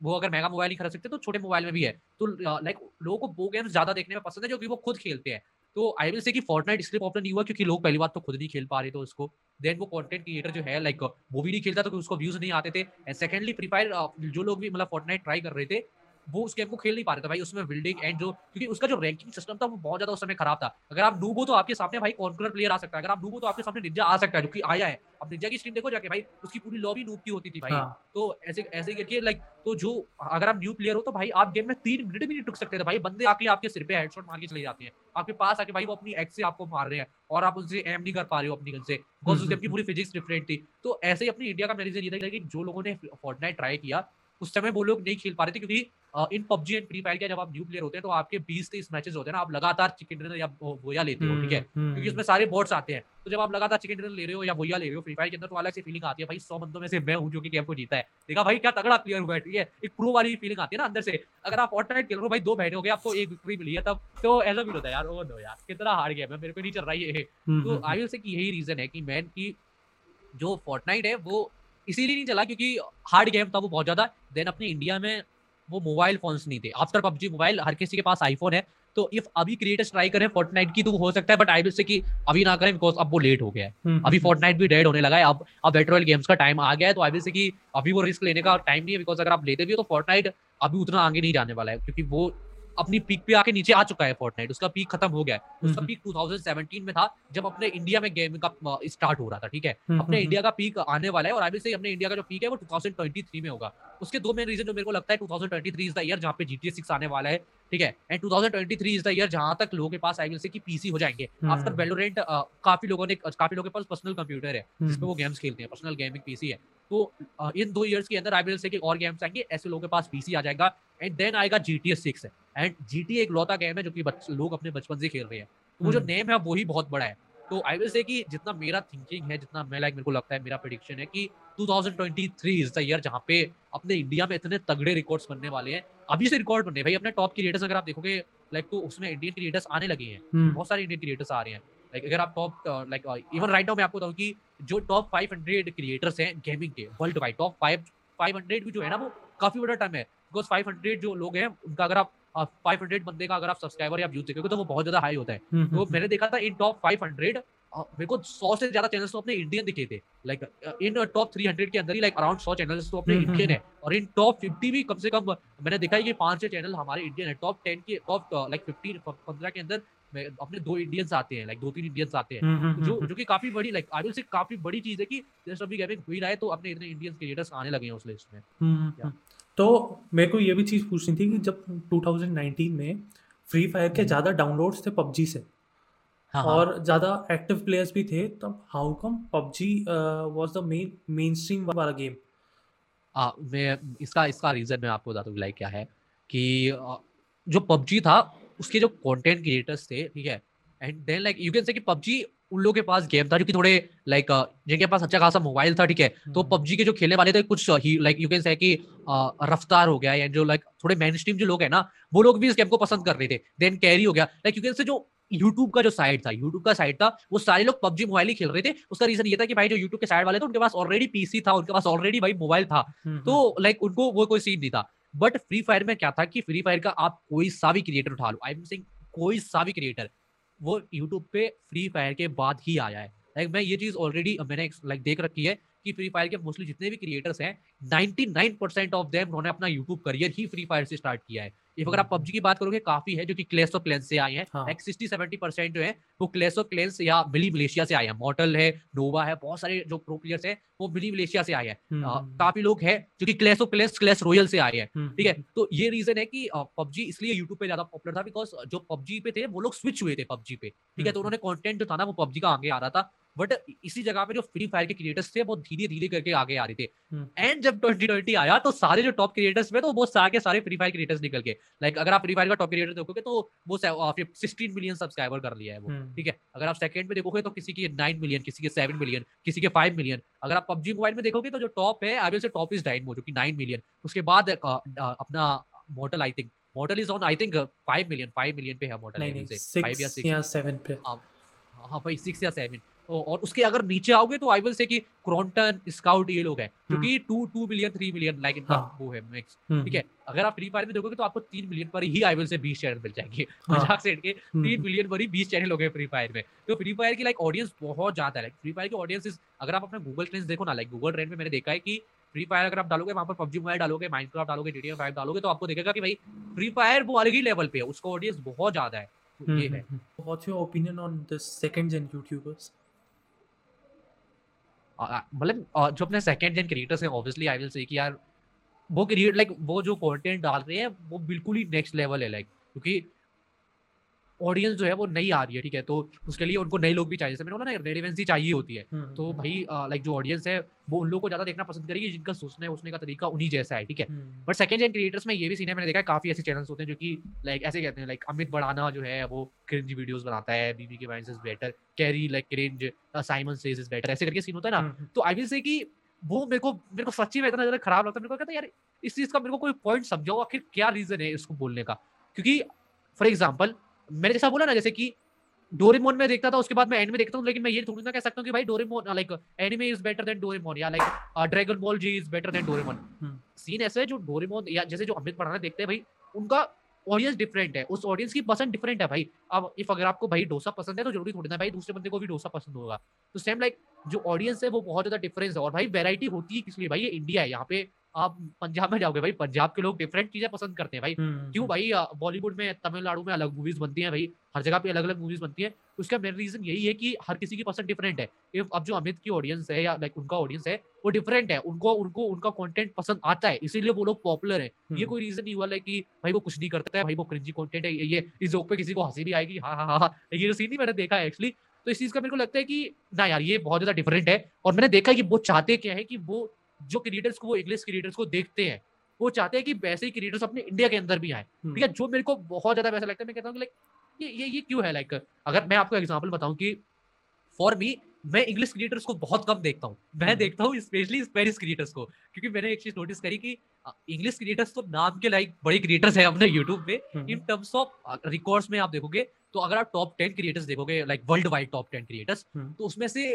वो अगर महंगा मोबाइल नहीं खरीद सकते तो छोटे मोबाइल में भी है, तो लाइक लोगों को वो गेम्स ज्यादा देखने में पसंद है जो कि वो खुद खेलते हैं। तो आई विल से कि फोर्टनाइट इसलिए पॉपुलर नहीं हुआ क्योंकि लोग पहली बात तो खुद नहीं खेल पा रहे थे उसको, देन वो कंटेंट क्रिएटर जो है लाइक वो भी नहीं खेलता तो उसको व्यूज नहीं आते थे, एंड सेकंडली फ्री फायर जो लोग भी मतलब फोर्टनाइट ट्राई कर रहे थे वो उस गेम को खेल नहीं पा रहे थे भाई। उसमें बिल्डिंग एंड जो क्योंकि उसका जो रैंकिंग सिस्टम था वो बहुत ज्यादा उस समय खराब था। अगर आप डूबो तो आपके सामने भाई कॉन्करर प्लेयर आ सकता है, अगर आप डूबो तो आपके सामने निंजा आ सकता है जो कि आया है। अब निंजा की स्ट्रीम देखो जाके भाई, उसकी पूरी लॉबी नूब की होती थी भाई। तो ऐसे करके लाइक तो जो अगर आप न्यू प्लेयर हो तो भाई आप गेम में 3 मिनट भी नहीं टिक सकते थे भाई, बंदे आके आपके सिर पे हेडशॉट मार के चले जाते हैं, आपके पास आके भाई वो अपनी एक्स से आपको मार रहे हैं और आप उनसे एम नहीं कर पा रहे हो अपनी गन से, बिकॉज उस गेम की पूरी फिजिक्स डिफरेंट थी। तो ऐसे ही अपनी इंडिया का मैनेजर ये था कि जो लोगों ने फोर्टनाइट ट्राई किया उस समय वो लोग नहीं खेल पा रहे थे, क्योंकि इन पबजी एंड फ्री फायर के जब आप न्यू प्लेयर होते हैं तो आपके 20-30 मैचेस होते हैं ना, आप लगातार चिकन डिनर या बोया लेते हो, ठीक है, क्योंकि उसमें सारे बॉट्स आते हैं। तो जब आप लगातार चिकन डिनर ले रहे हो या बोया ले रहे हो फ्री फायर के अंदर, तो अलग से फीलिंग आती है भाई, 100 बंदों में से मैं हूं जो कि गेम को जीता है, देखा भाई क्या तगड़ा प्लेयर हुआ है, ठीक है, एक प्रो वाली फीलिंग आती है ना अंदर से। अगर आप फोर्टनाइट खेल रहे हो भाई 2 महीने हो गए आपको 1 विक्ट्री मिली है तब, तो ऐसा फील होता है यार, ओ नो यार कितना हार्ड गेम है, मेरे पे नहीं चल रहा ये। तो आई विल से कि यही रीजन है कि मैन की जो फोर्टनाइट है वो इसीलिए नहीं चला क्योंकि हार्ड गेम था वो बहुत ज्यादा। देन अपने इंडिया में वो मोबाइल फोन्स नहीं थे, आफ्टर पबजी मोबाइल हर किसी के पास आईफोन है, तो इफ अभी क्रिएटर्स ट्राई करें फोर्टनाइट की तो वो हो सकता है, बट आई विल से कि अभी ना करें बिकॉज अब वो लेट हो गया है, अभी फोर्टनाइट भी डेड होने लगा है, अब बैटल रॉयल गेम्स का टाइम आ गया है, तो आई विल से कि अभी वो रिस्क लेने का टाइम नहीं है, बिकॉज अगर आप लेते भी हो तो फोर्टनाइट अभी उतना आगे नहीं जाने वाला है, क्योंकि वो अपनी पीक पे आके नीचे आ चुका है। फोर्टनाइट उसका पीक खत्म हो गया है, उसका पीक 2017 में था जब अपने इंडिया में गेमिंग का स्टार्ट हो रहा था, ठीक है, अपने इंडिया का पीक आने वाला है, और अभी से अपने इंडिया का जो पीक है वो 2023 में होगा। उसके 2 मेन रीजन जो मेरे को लगता है, 2023 इज द ईयर जहाँ पे GTA 6 आने वाला है, ठीक है, एंड 2023 इज द ईयर जहाँ तक लोगों के पास आईवीएल से की पीसी हो जाएंगे। आफ्टर वैलोरेंट काफी लोगों के पास पर्सनल कंप्यूटर है जिसमें वो गेम्स खेलते हैं, पर्सनल गेमिंग पीसी है, तो इन 2 इयर्स के अंदर आईवीएल से की और गेम्स आएंगे, ऐसे लोगों के पास पीसी आ जाएगा, एंड देन आएगा GTA 6 है, एंड GTA एक लौता गेम है जो कि लोग अपने बचपन से खेल रहे हैं, तो वो जो नेम है वो ही बहुत बड़ा है। तो आई विल से कि जितना मेरा थिंकिंग है, जितना मैं मेरे को लगता है, मेरा प्रेडिक्शन है कि 2023 इज द ईयर जहाँ पे अपने इंडिया में इतने तगड़े रिकॉर्ड्स बनने वाले हैं, अभी से रिकॉर्ड बनने भाई अपने टॉप क्रिएटर्स अगर आप देखोगे लाइक, तो उसमें इंडियन क्रिएटर्स आने लगे हैं, बहुत सारे इंडियन क्रिएटर्स आ रहे हैं लाइक अगर आप top like even right now मैं आपको बताऊँ कि जो टॉप 500 क्रिएटर्स हैं गेमिंग के वर्ल्ड वाइड, टॉप 500 भी जो है ना वो काफी बड़ा टर्म है, बिकॉज 500 जो लोग हैं उनका अगर आप 500 बंदे का अगर आप सब्सक्राइबर या व्यूज देखोगे तो वो बहुत ज्यादा हाई होता है। तो मैंने देखा था इन टॉप 500 मेरे को 100 से ज्यादा चैनल्स तो अपने इंडियन दिखे थे, लाइक इन टॉप 300 के अंदर ही लाइक अराउंड 100 चैनल्स तो अपने इंडियन है, और इन टॉप 50 भी कम से कम मैंने देखा है कि 5-6 चैनल हमारे इंडियन है। टॉप 10 के टॉप लाइक 15 के अंदर अपने 2 इंडियंस आते हैं, लाइक 2-3 इंडियंस आते हैं, जो कि काफी बड़ी लाइक आई विल से काफी बड़ी चीज है कि जैसे अभी गेमिंग हुई रहा है तो अपने इतने इंडियन क्रिएटर्स आने लगे हैं उस लिस्ट में। तो मेरे को ये भी चीज़ पूछनी थी कि जब 2019 में फ्री फायर के ज़्यादा डाउनलोड्स थे पबजी से, हाँ, और ज़्यादा एक्टिव प्लेयर्स भी थे, तब how come PUBG was the main stream वाला गेम? मैं इसका रीज़न मैं आपको बताता हूँ लाइक क्या है कि जो पबजी था उसके जो कंटेंट क्रिएटर्स थे, ठीक है, and then like you can say कि पबजी उन लोगों के पास गेम था जो कि थोड़े लाइक जिनके पास अच्छा खासा मोबाइल था, ठीक है, तो पबजी के जो खेलने वाले थे कुछ ही लाइक यू कैन से कि रफ्तार हो गया या जो लाइक थोड़े मेनस्ट्रीम जो लोग हैं ना वो लोग भी इस गेम को पसंद कर रहे थे। देन कैरी हो गया, लाइक यू कैन से जो YouTube का साइट था वो सारे लोग पबजी मोबाइल ही खेल रहे थे। उसका रीजन ये था कि भाई जो YouTube के साइट वाले थे उनके पास ऑलरेडी पीसी था, उनके पास ऑलरेडी भाई मोबाइल था, तो लाइक उनको वो कोई सीन नहीं था। बट फ्री फायर में क्या था कि फ्री फायर का आप कोई सा भी क्रिएटर उठा लो, आई एम सेइंग कोई सा भी क्रिएटर, वो YouTube पे फ्री फायर के बाद ही आया है। लाइक मैं ये चीज़ ऑलरेडी मैंने लाइक देख रखी है कि फ्री फायर के मोस्टली जितने भी क्रिएटर्स हैं 99% ऑफ देम उन्होंने अपना YouTube करियर ही फ्री फायर से स्टार्ट किया है। इफ अगर आप PUBG की बात करोगे काफ़ी है जो कि क्लैश ऑफ क्लैंस से आए हैं, लाइक 60-70% जो है वो क्लैश ऑफ क्लैंस या मिली मलेशिया से आए हैं। मॉर्टल है, नोवा है, बहुत सारे जो प्रो प्लेयर्स हैं वो मिली मलेशिया से आए हैं। काफ़ी लोग हैं जो कि Clash of Clans, Clash Royale से आए हैं, ठीक है। तो ये रीजन है कि PUBG इसलिए यूट्यूब पे ज़्यादा पॉपुलर था बिकॉज जो PUBG पे थे वो लोग स्विच हुए थे PUBG पे, ठीक है। तो उन्होंने कॉन्टेंट जो था ना वो PUBG का आगे आ रहा था, बट इसी जगह पे जो फ्री फायर के क्रिएटर्स थे वो धीरे धीरे करके आगे आ रहे थे। एंड जब 2020 आया तो सारे जो टॉप क्रिएटर्स थे तो वो सारे के सारे फ्री फायर क्रिएटर्स निकल गए। लाइक अगर आप फ्री फायर का टॉप क्रिएटर देखोगे तो वो 16 मिलियन सब्सक्राइबर कर लिया है वो, ठीक है। अगर आप सेकंड में देखोगे तो किसी के 9 मिलियन, किसी के 7 मिलियन, किसी के 5 मिलियन। अगर आप पबजी मोबाइल में देखोगे तो जो टॉप है अभी से टॉप इज डायनमो जो कि 9 मिलियन, उसके बाद अपना मॉर्टल, I think मॉर्टल is on I think 5 million पे है मॉर्टल, आई थिंक 6 या 7 पे। हां भाई 6 या 7। और उसके अगर नीचे आओगे तो आई विल से कि क्रॉन्टन, स्काउट, ये लोग हैं क्योंकि 2 मिलियन 3 मिलियन लाइक इनका वो है मिक्स, ठीक है। अगर आप फ्री फायर में देखोगे तो आपको 3 मिलियन पर ही आई विल से 20 चैनल मिल जाएंगे। मजाक से हटके 3 मिलियन पर ही 20 चैनल हो गए फ्री फायर में। तो फ्री फायर की लाइक ऑडियंस बहुत ज्यादा है। फ्री फायर की ऑडियंस अगर आप अपने गूगल ट्रेंड्स देखो ना, लाइक गूगल ट्रेंड में मैंने देखा है कि फ्री फायर अगर आप डालोगे वहाँ पर पबजी मोबाइल डालोगे, माइनक्राफ्ट डालोगे, GTA 5 डालोगे तो आपको देखेगा कि भाई फ्री फायर वो अलग ही लेवल पे है, उसका ऑडियंस बहुत ज्यादा है। ये है what's your opinion on this second gen YouTubers? मतलब जो अपने सेकंड जेन क्रिएटर्स हैं ऑब्वियसली आई विल से कि यार वो क्रिएट लाइक वो जो कंटेंट डाल रहे हैं वो बिल्कुल ही नेक्स्ट लेवल है, लाइक क्योंकि ऑडियंस जो है वो नई आ रही है, ठीक है। तो उसके लिए उनको नए लोग भी चाहिए, जैसे मैंने बोला ना रेलेवेंसी चाहिए होती है। तो भाई लाइक जो ऑडियंस है वो उन लोगों को ज्यादा देखना पसंद करेगी जिनका सोचने उठने का तरीका उन्हीं जैसा है, ठीक है। बट सेकंड जेन क्रिएटर्स में ये भी सीन है, मैंने देखा है काफी ऐसे चैनल्स होते हैं जो कि लाइक ऐसे कहते हैं, लाइक अमित भड़ाना जो है वो क्रिंज वीडियोस बनाता है, बीबी के mind is better, carry like cringe, Simon says is better, ऐसे करके सीन होता है ना। तो आई विल से कि वो मेरे को सच्ची में इतना ज्यादा खराब लगता है। मेरे को कहता है यार इस चीज का मेरे को कोई पॉइंट समझाओ, आखिर क्या रीजन है इसको बोलने का। क्योंकि फॉर एग्जाम्पल मैंने जैसा बोला ना, जैसे कि डोरेमोन में देखता था उसके बाद मैं एंड में देखता हूँ, लेकिन मैं ये थोड़ी ना कह सकता हूँ कि भाई Doraemon like anime is better than Doraemon या like dragon ball ji is better than Doraemon. Scene ऐसे है जो डोरेमोन या जैसे जो अमित भड़ाना देखते हैं भाई, उनका ऑडियंस डिफरेंट है, उस ऑडियंस की पसंद डिफरेंट है भाई। अब इफ अगर आपको भाई डोसा पसंद है तो जरूरी थोड़ी ना भाई दूसरे बंदे को भी डोसा पसंद होगा। तो सेम लाइक जो ऑडियंस है वो बहुत ज्यादा डिफरेंस है। और भाई वैरायटी होती है किस लिए भाई, ये इंडिया है, यहाँ पे आप पंजाब में जाओगे भाई पंजाब के लोग डिफरेंट चीजें पसंद करते हैं भाई। क्यों भाई, बॉलीवुड में तमिलनाडु में अलग मूवीज बनती हैं भाई, हर जगह पे अलग अलग मूवीज बनती हैं। उसका मेन रीजन यही है कि हर किसी की पसंद डिफरेंट है। अब जो अमित की ऑडियंस है या लाइक उनका ऑडियंस है वो डिफरेंट है, उनको उनको उनका कंटेंट पसंद आता है, इसीलिए वो लोग पॉपुलर है। ये कोई रीजन नहीं हुआ है कि भाई वो कुछ नहीं करता है, भाई वो क्रिंजी कंटेंट है, ये इस जोक पे किसी को हंसी भी आएगी, हाँ, ये सीन ही मैंने देखा है एक्चुअली। तो इस चीज का मेरे को लगता है कि ना यार ये बहुत ज्यादा डिफरेंट है। और मैंने देखा कि वो चाहते क्या है कि वो जो क्रिएटर्स को वो इंग्लिश क्रिएटर्स को देखते हैं वो चाहते हैं कि वैसे ही क्रिएटर्स अपने इंडिया के अंदर भी आए, ठीक है। जो मेरे को बहुत ज्यादा वैसा लगता है, मैं कहता हूँ कि लाइक ये क्यों है। लाइक अगर मैं आपको एग्जांपल बताऊं कि फॉर मी मैं इंग्लिश क्रिएटर्स को बहुत कम देखता हूँ, मैं देखता हूँ स्पेशली स्पेनिश क्रिएटर्स को, क्योंकि मैंने एक चीज नोटिस करी कि इंग्लिश क्रिएटर्स तो नाम के लाइक बड़े क्रिएटर्स हैं अपने यूट्यूब में। इन टर्म्स ऑफ रिकॉर्ड्स में आप देखोगे तो अगर आप टॉप 10 क्रिएटर्स देखोगे like world wide top 10 creators, तो उसमें से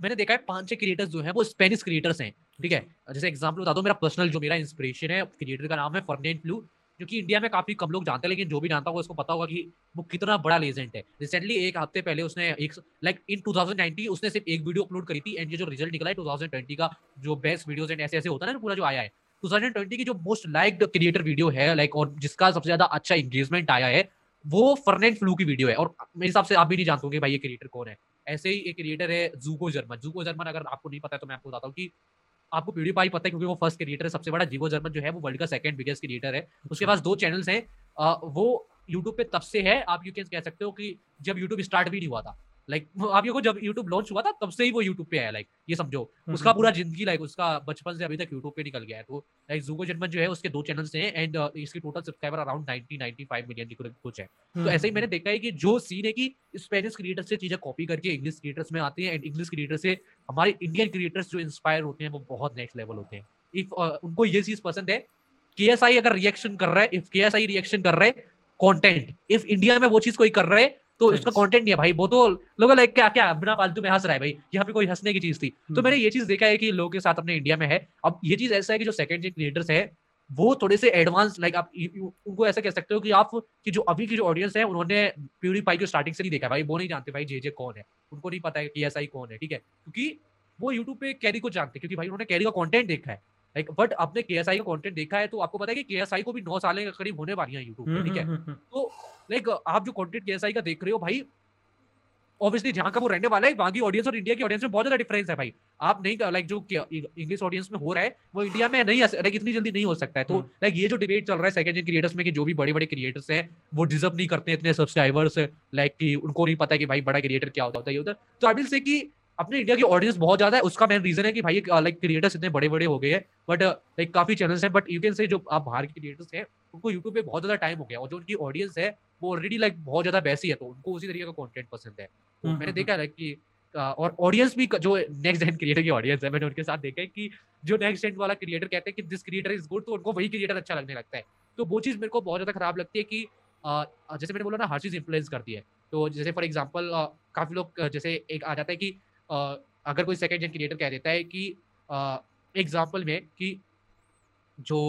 मैंने देखा है 5-6 क्रिएटर्स जो हैं वो स्पेनिश क्रिएटर्स हैं, ठीक है। जैसे एग्जांपल बता दो, मेरा पर्सनल जो मेरा इंस्पिरेशन है क्रिएटर का नाम है फर्नेनफ्लू, जो कि इंडिया में काफी कम लोग जानते हैं, लेकिन जो भी जानता होगा उसको पता होगा कि वो कितना बड़ा लेजेंड है। रिसेंटली एक हफ्ते पहले उसने एक लाइक इन 2019 उसने सिर्फ एक वीडियो अपलोड करी थी, एंड ये जो रिजल्ट निकला है 2020 का जो बेस्ट वीडियोस एंड ऐसे ऐसे होता है ना पूरा जो आया है 2020 की जो मोस्ट लाइक्ड क्रिएटर वीडियो है लाइक और जिसका सबसे ज्यादा अच्छा एंगेजमेंट आया है वो फर्नेनफ्लू की वीडियो है। और मेरे हिसाब से आप भी नहीं जानते होंगे भाई ये क्रिएटर कौन है। ऐसे ही एक क्रिएटर है जोजो जर्मन। अगर आपको नहीं पता है तो मैं आपको बताता हूँ कि आपको PewDiePie पता है क्योंकि वो फर्स्ट क्रिएटर है सबसे बड़ा। जोजो जर्मन जो है वो वर्ल्ड का सेकंड बिगेस्ट क्रिएटर है, उसके पास 2 चैनल्स हैं। वो YouTube पे तब से है, आप यू कैन कह सकते हो कि जब YouTube स्टार्ट भी नहीं हुआ था, लाइक आप ये को जब YouTube लॉन्च हुआ था तब से ही वो YouTube पे आया, लाइक ये समझो उसका पूरा जिंदगी लाइक उसका बचपन से अभी तक YouTube पे निकल गया है। तो लाइक जोजो जर्मन जो है उसके 2 चैनल्स हैं एंड इसके टोटल सब्सक्राइबर अराउंड 90-95 मिलियन के कुछ है। तो ऐसे ही मैंने देखा है कि जो सीन है कि स्पेनिश क्रिएटर्स से चीजें कॉपी करके इंग्लिश क्रिएटर्स में आते हैं एंड इंग्लिश क्रिएटर से हमारे इंडियन क्रिएटर्स जो इंस्पायर होते हैं वो बहुत नेक्स्ट लेवल होते हैं। इफ उनको ये चीज पसंद है, KSI अगर रिएक्शन कर रहा है, इफ KSI रिएक्शन कर रहा है कंटेंट, इफ इंडिया में वो चीज कोई कर रहा है तो इसका कंटेंट नहीं है भाई, वो तो लोग लाइक क्या बिना फालतू में हंस रहा है भाई, यहाँ पे कोई हंसने की चीज थी। तो मैंने ये चीज देखा है कि लोगों के साथ अपने इंडिया में है। अब ये चीज ऐसा है कि जो सेकंड जेन क्रिएटर्स है वो थोड़े से एडवांस लाइक आप उनको ऐसा कह सकते हो कि आप कि जो अभी की जो ऑडियंस है उन्होंने PewDiePie को स्टार्टिंग से नहीं देखा भाई, वो नहीं जानते भाई JJ कौन है, उनको नहीं पता है KSI कौन है, ठीक है, क्योंकि वो YouTube पे कैरी को जानते हैं क्योंकि भाई उन्होंने कैरी का कंटेंट देखा है लाइक। बट आपने KSI का कंटेंट देखा है तो आपको पता है कि KSI को भी 9 साल के करीब होने वाली है YouTube पे, ठीक है। तो लाइक आप जो कंटेंट KSI का देख रहे हो भाई, ऑब्वियसली जहाँ का वो रहने वाला है वहाँ की ऑडियंस और इंडिया की ऑडियंस में बहुत ज्यादा डिफरेंस है भाई। आप नहीं लाइक जो इंग्लिश ऑडियंस में हो रहा है वो इंडिया में नहीं, लाइक इतनी जल्दी नहीं हो सकता है। तो लाइक ये जो डिबेट चल रहा है सेकंड जेन क्रिएटर्स में कि जो भी बड़े बड़े क्रिएटर्स हैं वो डिजर्व नहीं करते इतने सब्सक्राइबर्स, लाइक कि उनको नहीं पता कि भाई बड़ा क्रिएटर क्या होता है, तो आई विल से कि अपने इंडिया की ऑडियंस बहुत ज्यादा है, उसका मेन रीजन है कि भाई लाइक क्रिएटर्स इतने बड़े बड़े हो गए हैं, बट लाइक काफी चैनल्स हैं, बट यू कैन से जो आप बाहर के क्रिएटर्स हैं उनको यूट्यूब पे बहुत ज्यादा टाइम हो गया और जो उनकी ऑडियंस है वो ऑलरेडी लाइक बहुत ज्यादा वैसी है, तो उनको उसी तरीके का कंटेंट पसंद है। तो मैंने देखा है कि और ऑडियंस भी जो नेक्स्ट जेन क्रिएटर की ऑडियंस है, मैंने उनके साथ देखा है कि जो नेक्स्ट जेन वाला क्रिएटर कहते हैं कि दिस क्रिएटर इज गुड, तो उनको वही क्रिएटर अच्छा लगने लगता है। तो वो चीज़ मेरे को बहुत ज़्यादा खराब लगती है कि जैसे मैंने बोला ना, हर चीज़ इन्फ्लुएंस करती है। तो जैसे फॉर एग्जांपल काफ़ी लोग जैसे एक आ जाता है कि अगर कोई सेकेंड जेन क्रिएटर कह देता है कि एग्जाम्पल में कि जो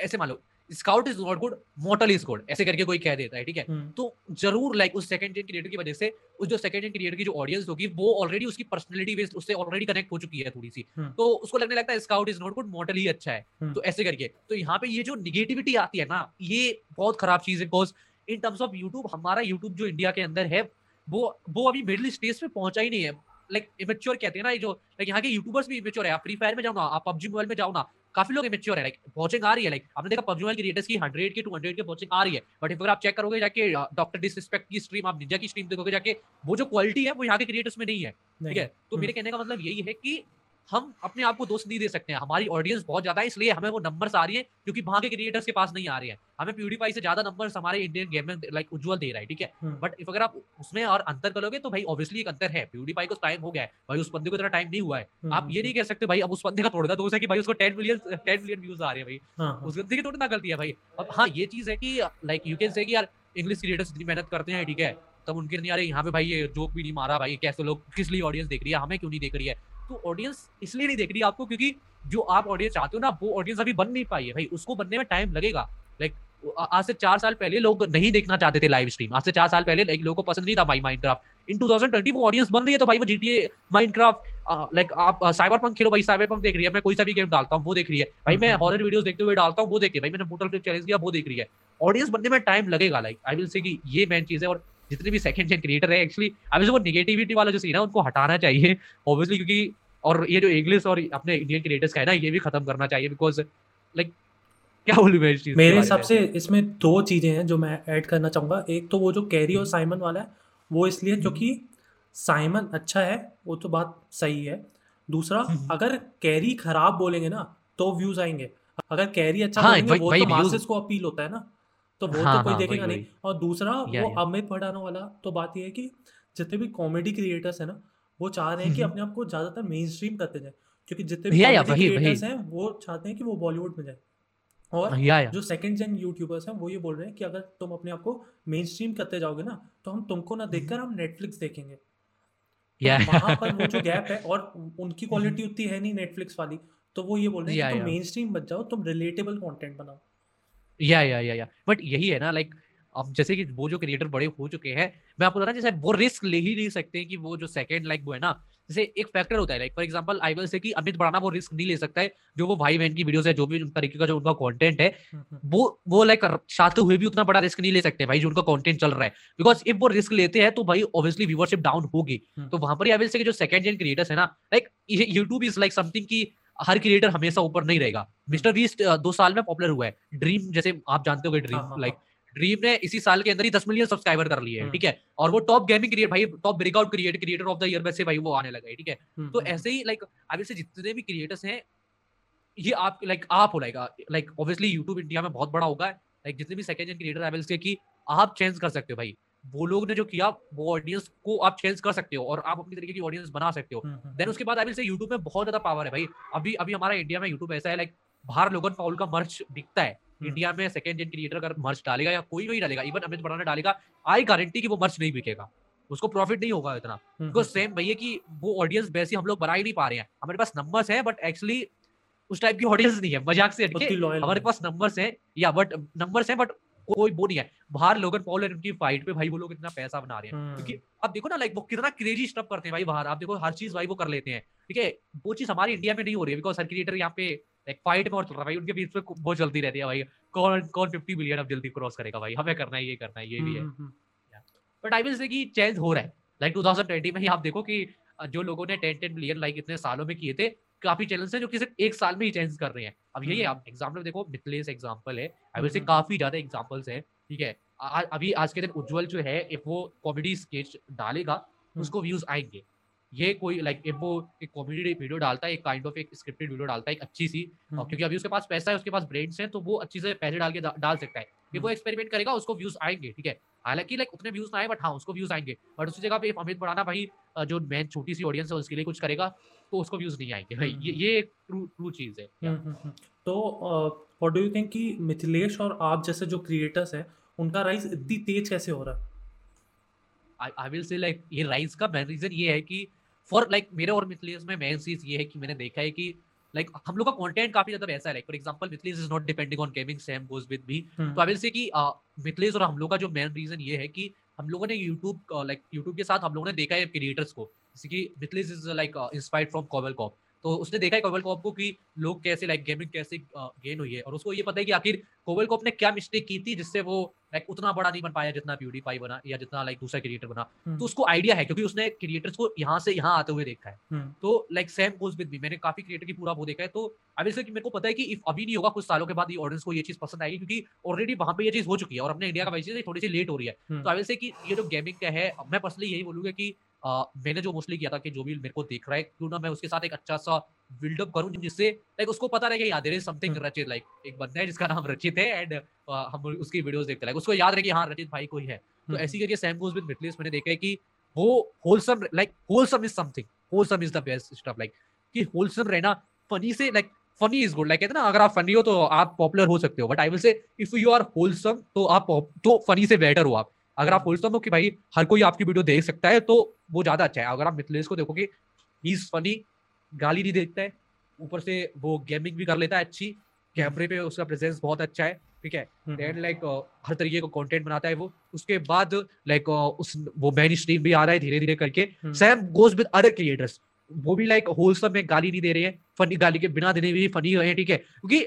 ऐसे मान लो Scout is not good, Mortal is good, ऐसे करके कोई कह देता है, ठीक है। तो जरूर लाइक उस सेकंड जेन क्रिएटर की वजह से उस जो सेकंड जेन क्रिएटर की जो ऑडियंस होगी वो ऑलरेडी उसकी पर्सनैलिटी बेस्ड उससे ऑलरेडी कनेक्ट हो चुकी है थोड़ी सी, तो उसको लगने लगता है Scout is not good, Mortal ही अच्छा है, तो ऐसे करके। तो यहाँ पे ये जो निगेटिविटी आती है ना, ये बहुत खराब चीज है। Because in terms of YouTube, हमारा यूट्यूब जो इंडिया के अंदर है वो अभी मिडिल स्टेज पे पहुंचा ही नहीं है। लाइक इमेच्योर कहते हैं ना जो, लाइक यहाँ के यूट्यूबर्स भी इमेच्योर है। आप फ्री फायर में जाओ ना, आप पबजी मोबाइल में जाओ ना, काफी लोग इमेच्योर है। लाइक पहुंचिंग आ रही है, लाइक आपने देखा पबजी मोबाइल क्रिएटर्स की 100 की 200 की पहुंचिंग आ रही है, बट अगर आप चेक करोगे जाके डॉक्टर डिसरिस्पेक्ट की स्ट्रीम, आप निंजा की स्ट्रीम देखोगे जाके, वो जो क्वालिटी है वो यहाँ के क्रिएटर्स में नहीं है, ठीक है। तो मेरे कहने का मतलब यही है कि हम अपने आप को दोष नहीं दे सकते हैं, हमारी ऑडियंस बहुत ज्यादा है इसलिए हमें वो नंबर्स आ रही है क्योंकि वहाँ के क्रिएटर्स के पास नहीं आ रही है। हमें PewDiePie से ज्यादा नंबर्स हमारे इंडियन गेम में लाइक उज्जवल दे रहा है, ठीक है। बट इफ अगर आप उसमें और अंतर करोगे तो भाई ऑब्वियसली एक अंतर है। PewDiePie को टाइम हो गया है भाई, उस बंदे को इतना टाइम नहीं हुआ है। आप ये नहीं कह सकते भाई अब उस बंदे का थोड़ा दोष है कि भाई उसको 10 मिलियन व्यूज आ रहे हैं भाई, उस बंदे की थोड़ी ना गलती है भाई। अब हाँ ये चीज है कि लाइक यू कैन से कि यार इंग्लिश क्रिएटर्स इतनी मेहनत करते हैं, ठीक है, तब उनके नहीं आ रही। यहाँ पे भाई ये जोक भी नहीं मारा भाई, कैसे लोग किस लिए ऑडियंस देख रही है, हमें क्यों नहीं देख रही है। तो ऑडियंस इसलिए नहीं देख रही है आपको क्योंकि जो आप ऑडियंस चाहते हो ना वो ऑडियंस अभी बन नहीं पाई है भाई, उसको बनने में टाइम लगेगा। लाइक आज से 4 साल पहले लोग नहीं देखना चाहते थे लाइव स्ट्रीम, आज से 4 साल पहले लाइक लोगों को पसंद नहीं था भाई माइनक्राफ्ट। इन 2020 वो ऑडियंस बन रही है, तो भाई वो GTA, माइनक्राफ्ट, लाइक आप साइबरपंक खेलो भाई, साइबरपंक देख रही है। मैं कोई सा भी गेम डालता हूँ वो देख रही है भाई, मैं हॉरर वीडियोस देखते हुए डालता हूँ वो देख रही है भाई, मैंने मोटल चैलेंज किया वो देख रही है। ऑडियंस बनने में टाइम लगेगा, लाइक आई विल से कि ये मेन चीज है। और जितने भी सेकंड जेन क्रिएटर है एक्चुअली अभी वो नेगेटिविटी वाला जो सीन है उनको हटाना चाहिए ऑब्वियसली, क्योंकि और ये जो इंग्लिश और अपने इंडियन क्रिएटर्स का है ना ये भी खत्म करना चाहिए। बिकॉज लाइक क्या बोलूं मैं इस चीज़ मेरे हिसाब से इसमें 2 चीज़ें हैं जो मैं ऐड करना चाहूँगा। एक तो वो जो कैरी और साइमन वाला है वो इसलिए क्योंकि साइमन अच्छा है, वो तो बात सही है। दूसरा अगर कैरी खराब बोलेंगे ना तो व्यूज आएंगे, अगर कैरी अच्छा बोलेंगे वो तो मासेस को अपील होता है ना, तो वो तो कोई देखेगा नहीं। और दूसरा वो अमित भड़ाना वाला, तो बात ये है कि जितने भी कॉमेडी क्रिएटर्स हैं ना वो चाह रहे हैं कि अपने आप को ज़्यादातर मेन स्ट्रीम करते जाए, क्योंकि जितने भी कॉमेडी क्रिएटर्स हैं वो चाहते हैं कि वो बॉलीवुड में जाए। और जो सेकंड जेन यूट्यूबर्स हैं वो ये बोल रहे हैं कि अगर तुम अपने आप को मेन स्ट्रीम करते जाओगे ना तो हम तुमको ना देखकर हम नेटफ्लिक्स देखेंगे। वहाँ पर वो जो गैप है, और उनकी क्वालिटी उतनी है नहीं नेटफ्लिक्स वाली, तो वो ये बोल रहे हैं तुम मेन स्ट्रीम मत जाओ, तुम रिलेटेबल कॉन्टेंट बनाओ। या बट यही है ना, लाइक अब जैसे कि वो जो क्रिएटर बड़े हो चुके हैं, मैं आपको बता रहा हूं जैसे वो रिस्क ले ही नहीं सकते कि वो जो सेकंड लाइक वो है ना, जैसे एक फैक्टर होता है like for example I will say कि अमित भड़ाना वो रिस्क नहीं ले सकता है, जो वो भाई बहन की वीडियोस है, जो भी उन तरीके का जो उनका कंटेंट है वो लाइक चाहते हुए भी उतना बड़ा रिस्क नहीं ले सकते भाई जो उनका कंटेंट चल रहा है। बिकॉज इफ वो रिस्क लेते हैं तो भाई ऑब्वियसली व्यूअरशिप डाउन होगी। तो वहां पर आई विल से कि जो सेकंड जेन क्रिएटर्स है ना, like YouTube is like something की हर क्रिएटर हमेशा ऊपर नहीं रहेगा। मिस्टर बीस्ट 2 साल में पॉपुलर हुआ है, ड्रीम जैसे आप जानते हो ड्रीम, लाइक ड्रीम ने इसी साल के अंदर ही 10 मिलियन सब्सक्राइबर कर लिए, ठीक है। और वो टॉप गेमिंग क्रिएटर भाई, top breakout creator of the year वैसे भाई वो आने लगा है, ठीक है। तो ऐसे ही लाइक अभी से जितने भी क्रिएटर्स हैं ये आप लाइक आप हो लाइक ऑब्वियसली यूट्यूब इंडिया में बहुत बड़ा होगा, लाइक जितने भी सेकंड जेन क्रिएटर एवेल्स के आप चेंज कर सकते हो भाई, वो लोग ने जो किया वो ऑडियंस को आप चेंज कर सकते हो और आप अपनी तरीके की ऑडियंस बना सकते हो। देन उसके बाद आई विल से यूट्यूब में बहुत ज्यादा पावर है भाई। अभी हमारा इंडिया में यूट्यूब ऐसा है लाइक बाहर लोगन पॉल का मर्च दिखता है, इंडिया में सेकंड जेन क्रिएटर अगर मर्च डालेगा या कोई भी डालेगा, इवन अमित भड़ाना डालेगा, आई गारंटी कि वो मर्च नहीं बिकेगा, उसको प्रॉफिट नहीं होगा इतना। बिकॉज सेम भैया कि वो ऑडियंस वैसी हम लोग बना ही नहीं पा रहे हैं। हमारे पास नंबर्स है बट एक्चुअली उस टाइप की ऑडियंस नहीं है, मजाक से हटके हमारे पास नंबर्स है या बट नंबर्स है बट कोई वो नहीं है। बाहर लोगन पॉल और उनकी फाइट पे भाई वो लोग इतना पैसा बना रहे हैं क्योंकि आप देखो ना लाइक वो कितना क्रेजी स्टफ करते हैं भाई, बाहर आप देखो हर चीज भाई वो कर लेते हैं, ठीक है। वो चीज हमारे इंडिया में नहीं हो रही है बिकॉज हर क्रिएटर यहाँ पे लाइक फाइट में और चल रहा है भाई, उनके बीच में बहुत जल्दी रहती है भाई, कौन 50 मिलियन अब जल्दी क्रॉस करेगा भाई, हमें करना है ये, करना है ये भी है। बट आई विल से कि चेंज हो रहा है लाइक 2020 में ही आप देखो कि जो लोगों ने 10 मिलियन लाइक इतने सालों में किए थे, काफी चैनल्स हैं जो कि सिर्फ 1 साल में ही चेंज कर रहे हैं। अब यही आप एग्जाम्पल देखो, मिथलेस एग्जाम्पल है, आई विल से काफी ज्यादा एग्जाम्पल्स हैं, ठीक है। अभी आज के दिन उज्जवल जो है, इफ वो कॉमेडी स्केच डालेगा उसको व्यूज आएंगे, ये कोई लाइक वो एक कॉमेडी वीडियो डालता है, एक काइंड ऑफ एक स्क्रिप्टेड वीडियो डालता है एक अच्छी सी, क्योंकि अभी उसके पास पैसा है, उसके पास ब्रेन्स हैं, तो वो अच्छी से पैसे डाल के डाल सकता है कि वो एक्सपेरिमेंट करेगा, उसको व्यूज आएंगे, ठीक है। हालांकि लाइक उतने व्यूज ना आए बट हाँ उसको व्यूज आएंगे। बट उसी जगह पे अमित भड़ाना भाई जो मेन छोटी सी ऑडियंस है उसके लिए कुछ करेगा तो उसको व्यूज नहीं आएंगे भाई, ये एक ट्रू चीज़ है। तो व्हाट डू यू थिंक कि मिथिलेश और आप जैसे जो क्रिएटर्स हैं उनका राइज इतनी तेज कैसे हो रहा? I will say like ये राइज का मेन रीजन ये है कि फॉर लाइक मेरे और मिथिलेश में मेन चीज ये है कि मैंने देखा है कि लाइक हम लोग का कंटेंट काफी ज्यादा वैसा है। Like for example Mithilesh is not depending on gaming, same goes with me. तो आई विल से कि मिथिलेश और हम लोग का जो मेन रीजन ये है कि हम लोगों ने YouTube के साथ हम लोगों ने देखा है क्रिएटर्स को, जैसे कि Mithilesh is like inspired from कोवल कॉप, तो उसने देखा है कोवल कॉप को कि लोग कैसे लाइक गेमिंग कैसे गेन हुई है, और उसको ये पता है कि आखिर कोवल कॉप ने क्या मिस्टेक की थी जिससे वो लाइक उतना बड़ा नहीं बन पाया जितना PewDiePie बना या जितना लाइक दूसरा क्रिएटर बना। तो उसको आइडिया है क्योंकि उसने क्रिएटर्स को यहाँ से यहाँ आते हुए देखा है। तो like same goes with me, मैंने काफी क्रिएटर की पूरा वो देखा है। तो अभी से मेरे को पता है कि इफ अभी नहीं होगा कुछ सालों के बाद ये ऑडियंस को ये चीज पसंद आएगी, क्योंकि ऑलरेडी वहाँ पे ये चीज हो चुकी है और अपने इंडिया का वैसे थोड़ी सी लेट हो रही है। तो अभी से कि ये जो गेमिंग का है, मैं पर्सनली यही बोलूंगा कि मैंने जो मोस्टली किया था कि जो भी मेरे को देख रहा है क्यों ना मैं उसके साथ एक अच्छा सा बिल्ड अप करूं जिससे लाइक उसको पता रहे कि यार there is something Rachit, like एक बंदा है जिसका नाम रचित है एंड हम उसकी वीडियोस देखते हैं, उसको याद रहे कि हाँ रचित भाई कोई है। तो ऐसी करके सेम गोज विद मिथिलेश, मैंने देखा है कि वो wholesome, like wholesome is something, wholesome is the best stuff, like कि होलसम रहना, फनी से like funny is good, like कहते हैं ना अगर आप फनी हो तो आप पॉपुलर हो सकते हो, but I will say if you are wholesome तो आप तो फनी से बेटर हो आप। अगर आप बोलते हो कि भाई हर कोई आपकी वीडियो देख सकता है तो वो ज्यादा अच्छा है। अगर आप मिथिलेश को देखोगे ही इज फनी, गाली नहीं देता है, ऊपर से वो गेमिंग भी कर लेता है अच्छी, कैमरे पे उसका प्रेजेंस बहुत अच्छा है, ठीक है, देन लाइक हर तरीके का कंटेंट बनाता है वो। उसके बाद लाइक उस वो मेन स्ट्रीम भी आ रहा है धीरे धीरे करके। Same goes with other creators, वो भी लाइक होलसम में गाली नहीं दे रहे हैं, फनी गाली के बिना देने भी फनी है, ठीक है, क्योंकि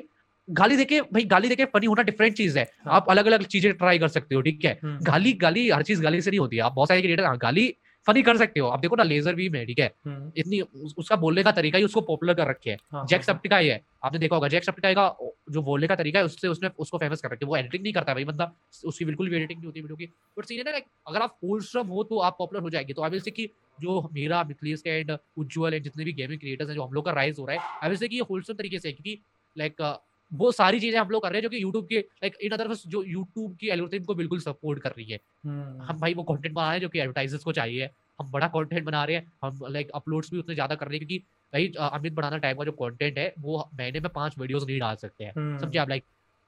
गाली देके फनी होना डिफरेंट चीज है। आप अलग अलग चीजें ट्राई कर सकते हो, ठीक है, गाली हर चीज गाली से नहीं होती है। आप बहुत सारे क्रिएटर गाली फनी कर सकते हो। आप देखो ना लेजर बीम है, ठीक है, इतनी उसका बोलने का तरीका ही उसको पॉपुलर कर रखे है। जैकसप्टिकाई है, आपने देखा होगा जैकसप्टिकाई का जो बोलने का तरीका है उससे उसने उसको फेमस कर रखा है। वो एडिटिंग नहीं करता भाई बंदा, उसकी बिल्कुल भी एडिटिंग नहीं होती वीडियो की, बट सीन है ना अगर आप होलसम हो तो आप पॉपुलर हो जाएंगे। तो ऑब्वियसली कि जो मेरा मिथिलेश एंड उज्ज्वल एंड जितने भी गेमिंग क्रिएटर्स हैं जो हम लोग का राइज हो रहा है, ऑब्वियसली कि ये होलसम तरीके से है, क्योंकि लाइक वो सारी चीजें हम लोग कर रहे हैं जो कि YouTube के लाइक इन अदर जो YouTube की एल्गोरिथम को बिल्कुल सपोर्ट कर रही है। हम भाई वो कंटेंट बना रहे हैं जो कि एडवर्टाइजर्स को चाहिए, हम बड़ा कंटेंट बना रहे हैं, हम लाइक अपलोड्स भी उतने ज्यादा कर रहे हैं, क्योंकि भाई अमित भड़ाना टाइप का जो कंटेंट है वो महीने में 5 वीडियोस नहीं डाल सकते हैं, समझे आप। लाइक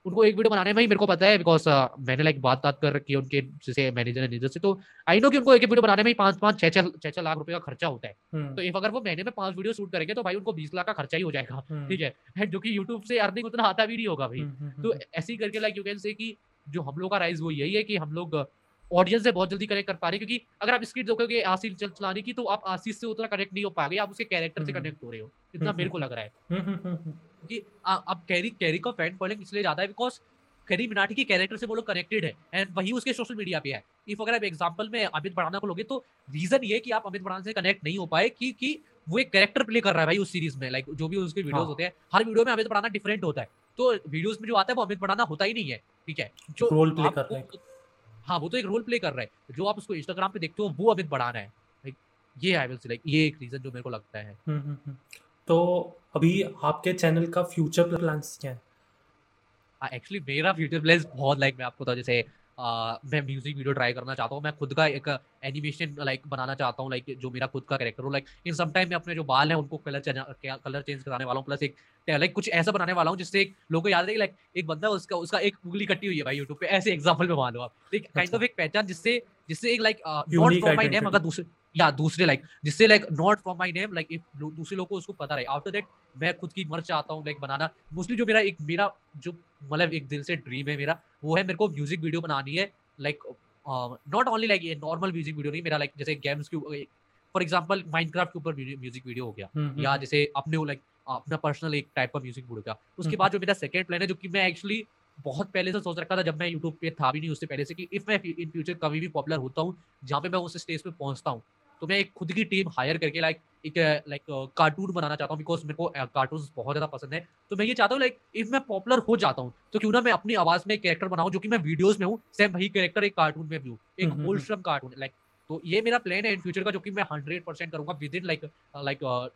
उनको एक वीडियो बनाने में ही मेरे को पता है, बिकॉज मैंने लाइक बात कर रखी है उनके जैसे मैनेजर से, तो आई नो कि उनको एक वीडियो बनाने में ही 5-6 लाख रुपए का खर्चा होता है। तो इफ अगर वो महीने में 5 वीडियो शूट करेंगे तो भाई उनको 20 लाख का खर्चा ही हो जाएगा, ठीक है, जो कि यूट्यूब से अर्निंग उतना आता भी नहीं होगा भाई। तो ऐसे ही करके लाइक यू कैन से कि जो हम लोग का राइज वो यही है कि हम लोग ऑडियंस से बहुत जल्दी कनेक्ट कर पा रहे हैं, क्योंकि अगर आप स्क्रिप्ट देखोगे आशीष चलाने की तो आप आशीष से उतना कनेक्ट नहीं हो पाएंगे, आप उसके कैरेक्टर से कनेक्ट हो रहे हो, इतना मेरे को लग रहा है। अब कैरी का फैन फॉलोइंग इसलिए ज्यादा है बिकॉज कैरी मिनाटी के कैरेक्टर से वो लोग कनेक्टेड है एंड वही उसके सोशल मीडिया पे है। इफ अगर आप एग्जांपल में अमित भड़ाना को लोगे तो रीजन ये कि आप अमित भड़ाना से कनेक्ट नहीं हो पाए कि वो एक कैरेक्टर प्ले कर रहा है भाई उस सीरीज में। लाइक जो भी उसके वीडियोस होते हैं हर वीडियो में अमित भड़ाना डिफरेंट होता है, तो वीडियोस में जो आता है वो अमित भड़ाना होता ही नहीं है, ठीक है, जो रोल प्ले कर रहा है, हाँ वो तो एक रोल प्ले कर रहा है, जो आप उसको इंस्टाग्राम पे देखते हो वो अमित भड़ाना है। ये आई विल से लाइक ये एक रीजन जो मेरे को लगता है। तो अभी आपके चैनल का फ्यूचर प्लान्स क्या है? एक्चुअली मेरा फ्यूचर प्लान्स बहुत लाइक मैं आपको बता, जैसे मैं म्यूजिक वीडियो ट्राई करना चाहता हूँ, मैं खुद का एक एनिमेशन लाइक बनाना चाहता हूँ, लाइक जो मेरा खुद का कैरेक्टर हो, लाइक इन सम टाइम मैं अपने जो बाल हैं उनको कलर चेंज कराने वाला हूँ, प्लस एक लाइक कुछ ऐसा बनाने वाला हूँ जिससे लोगों को याद रहे लाइक एक बंदा उसका एक उंगली कटी हुई है भाई यूट्यूब पे, ऐसे एग्जाम्पल में मान लो आप, लाइक काइंड ऑफ एक पहचान जिससे एक like not from my name मगर दूसरे लाइक जिससे like not from my name like दूसरे लोगों को उसको पता रहे। आफ्टर दैट मैं खुद की मर्च चाहता हूँ लाइक बनाना, मोस्टली जो मेरा जो मतलब एक दिल से ड्रीम है मेरा वो है मेरे को म्यूजिक वीडियो बनानी है, लाइक नॉट ओनली लाइक ये नॉर्मल म्यूजिक वीडियो नहीं, मेरा लाइक जैसे गेम्स के फॉर एग्जाम्पल माइनक्राफ्ट के ऊपर म्यूजिक वीडियो हो गया, या जैसे अपने लाइक अपना पर्सनल एक टाइप का म्यूजिक वीडियो का। उसके बाद जो मेरा सेकंड प्लान है जो कि मैं एक्चुअली बहुत पहले से सोच रखा था जब मैं यूट्यूब पे था भी नहीं उससे पहले से, कि इफ मैं इन फ्यूचर कभी भी पॉपुलर होता हूँ जहाँ पे मैं उस स्टेज पे पहुँचता हूँ तो मैं एक खुद की टीम हायर करके लाइक कार्टून बनाना चाहता हूँ, बिकॉज मेरे को कार्टून बहुत ज़्यादा पसंद है। तो मैं ये चाहता हूँ लाइक इफ मैं पॉपुलर हो जाता हूँ तो क्यों ना मैं अपनी आवाज़ में एक कैरेक्टर बनाऊँ जो कि मैं वीडियोज़ में हूँ, सेम वही कैरेक्टर एक कार्टून में भी हूँ, एक होलसम कार्टून लाइक तो ये मेरा प्लान है इन फ्यूचर का, जो कि मैं 100% करूँगा विद इन लाइक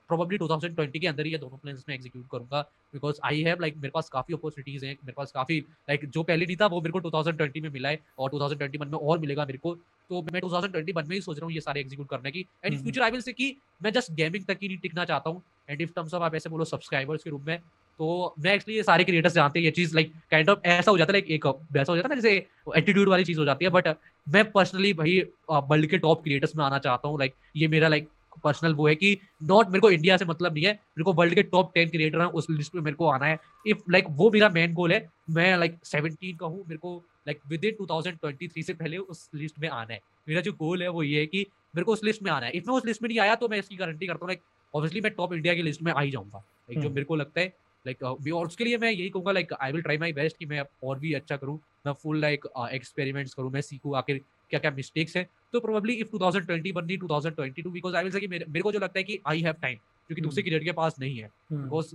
प्रोबेबली 2020 के अंदर ही ये दोनों प्लान्स में एग्जीक्यूट करूँगा, बिकॉज आई हैव लाइक मेरे पास काफ़ी अपॉर्चुनिटीज़ हैं, मेरे पास काफ़ी लाइक जो पहले नहीं था वो मेरे को 2020 में मिला है और 2021 में और मिलेगा मेरे को। तो मैं 2021 में ही सोच रहा हूँ ये सारे एग्जीक्यूट करने की। And in future I will say कि मैं जस्ट गेमिंग तक ही नहीं टिकना चाहता हूँ। एंड इफ टर्म्स ऑफ आप ऐसे बोलो सब्सक्राइबर्स के रूप में, तो मैं एक्चुअली ये सारे क्रिएटर्स जानते हैं ये चीज़ लाइक काइंड ऑफ ऐसा हो जाता है, लाइक एक वैसा हो जाता है ना जैसे एटीट्यूड वाली चीज़ हो जाती है। बट मैं पर्सनली भाई वर्ल्ड के टॉप क्रिएटर्स में आना चाहता हूँ। लाइक ये मेरा लाइक पर्सनल वो है कि नॉट मेरे को इंडिया से मतलब नहीं है, मेरे को वर्ल्ड के टॉप 10 क्रिएटर हैं उस लिस्ट में मेरे को आना है। इफ लाइक वो मेरा मेन गोल है। मैं लाइक 17 का हूँ, मेरे को लाइक विद इन 2023 से पहले उस लिस्ट में आना है। मेरा जो गोल है वो ये है कि मेरे को उस लिस्ट में आना है। इफ मैं उस लिस्ट में नहीं आया तो मैं इसकी गारंटी करता हूँ लाइक ऑब्वियसली मैं टॉप इंडिया की लिस्ट में आ ही जाऊँगा, लाइक जो मेरे को लगता है लाइक और उसके लिए मैं यही कहूँगा like I will try my best कि मैं और भी अच्छा करूँ, मैं फुल लाइक एक्सपेरिमेंट्स करूँ, मैं सीखूँ आखिर क्या क्या मिस्टेक्स हैं। तो प्रोबेबली इफ 2021 नहीं 2022 बिकॉज आई विल से कि मेरे को जो लगता है कि आई हैव टाइम, क्योंकि दूसरे क्रिएटर के पास नहीं है। Because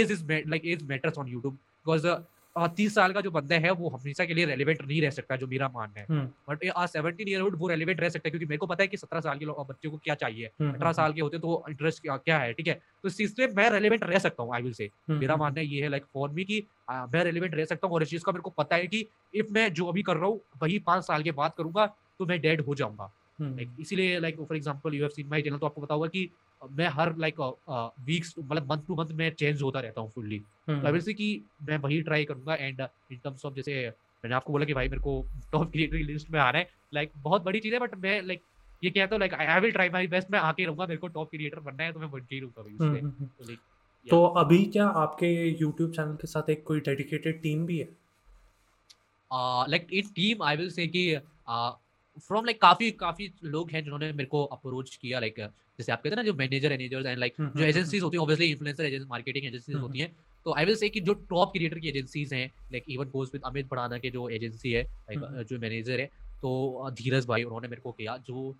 age is like age matters on YouTube, because 30 साल का जो बंदा है वो हमेशा के लिए रेलिवेंट नहीं रह सकता, जो मेरा मानना है। बट 17 ईयर ओल्ड वो रेलिवेंट रह सकता है, क्योंकि मेरे को पता है कि 17 साल के बच्चों को क्या चाहिए, 18 साल के होते तो इंटरेस्ट क्या है, ठीक है। तो इस चीज़ से मैं रेलिवेंट रह सकता हूँ। आई विल से मेरा मानना ये है लाइक फॉर मी कि मैं रेलिवेंट रह सकता हूँ। और इस चीज़ का मेरे को पता है कि इफ मैं जो अभी कर रहा हूँ वही 5 साल के बाद करूँगा तो मैं डेड हो जाऊँगा। इसीलिए like for example you have seen my channel, तो आपको पता होगा कि मैं हर लाइक वीक्स मतलब मंथ टू मंथ मैं चेंज होता रहता हूँ फुल्ली। तो वैसे कि मैं वही ट्राई करूँगा। एंड इन टर्म्स ऑफ जैसे मैंने आपको बोला कि भाई मेरे को टॉप क्रिएटर की लिस्ट में आना है, लाइक बहुत बड़ी चीज़ है। बट मैं लाइक ये कहता हूँ like I will try my best, मैं आके रहूँगा, मेरे को टॉप क्रिएटर बनना है तो मैं बन के ही रहूँगा। तो अभी क्या आपके यूट्यूब चैनल के साथ एक कोई डेडिकेटेड टीम भी है? लाइक एक टीम आई विल से कि फ्रॉम लाइक काफी लोग हैं जिन्होंने मेरे को अप्रोच किया, लाइक जैसे आप कहते हैं ना जो मैनेजर्स एंड लाइक जो एजेंसीज होती हैं, obviously influencer agency marketing agencies होती हैं। तो आई विल से कि जो टॉप क्रिएटर की एजेंसीज हैं like even goes with Amit Bhadana के जो एजेंसी है, लाइक जो मैनेजर है तो धीरज भाई, उन्होंने मेरे को किया जो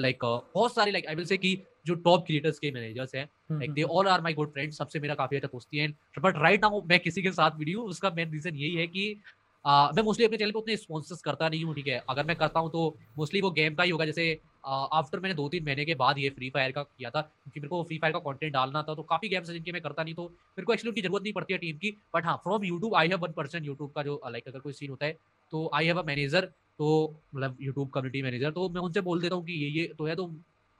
लाइक बहुत सारे लाइक आई विल से कि जो टॉप क्रिएटर्स के मैनेजर्स हैं like they all are my good friends, सबसे मेरा काफी अच्छा दोस्ती है। बट राइट नाउ मैं किसी के साथ वीडियो उसका मेन रीजन यही है कि मैं मोस्टली अपने चैनल पे उतने स्पॉन्सर्स करता नहीं हूँ, ठीक है। अगर मैं करता हूँ तो मोस्टली वो गेम का ही होगा। जैसे आफ्टर मैंने 2-3 महीने के बाद ये फ्री फायर का किया था, क्योंकि मेरे को फ्री फायर का कंटेंट डालना था। तो काफ़ी गेम्स हैं जिनके मैं करता नहीं, तो मेरे को एक्चुअली उनकी जरूरत नहीं पड़ती है टीम की। बट हाँ, from YouTube I have 1 person YouTube का जो लाइक अगर कोई सीन होता है तो आई हैव अ मैनेजर, तो मतलब यूट्यूब कम्युनिटी मैनेजर, तो मैं उनसे बोल देता हूँ कि ये तो है, तो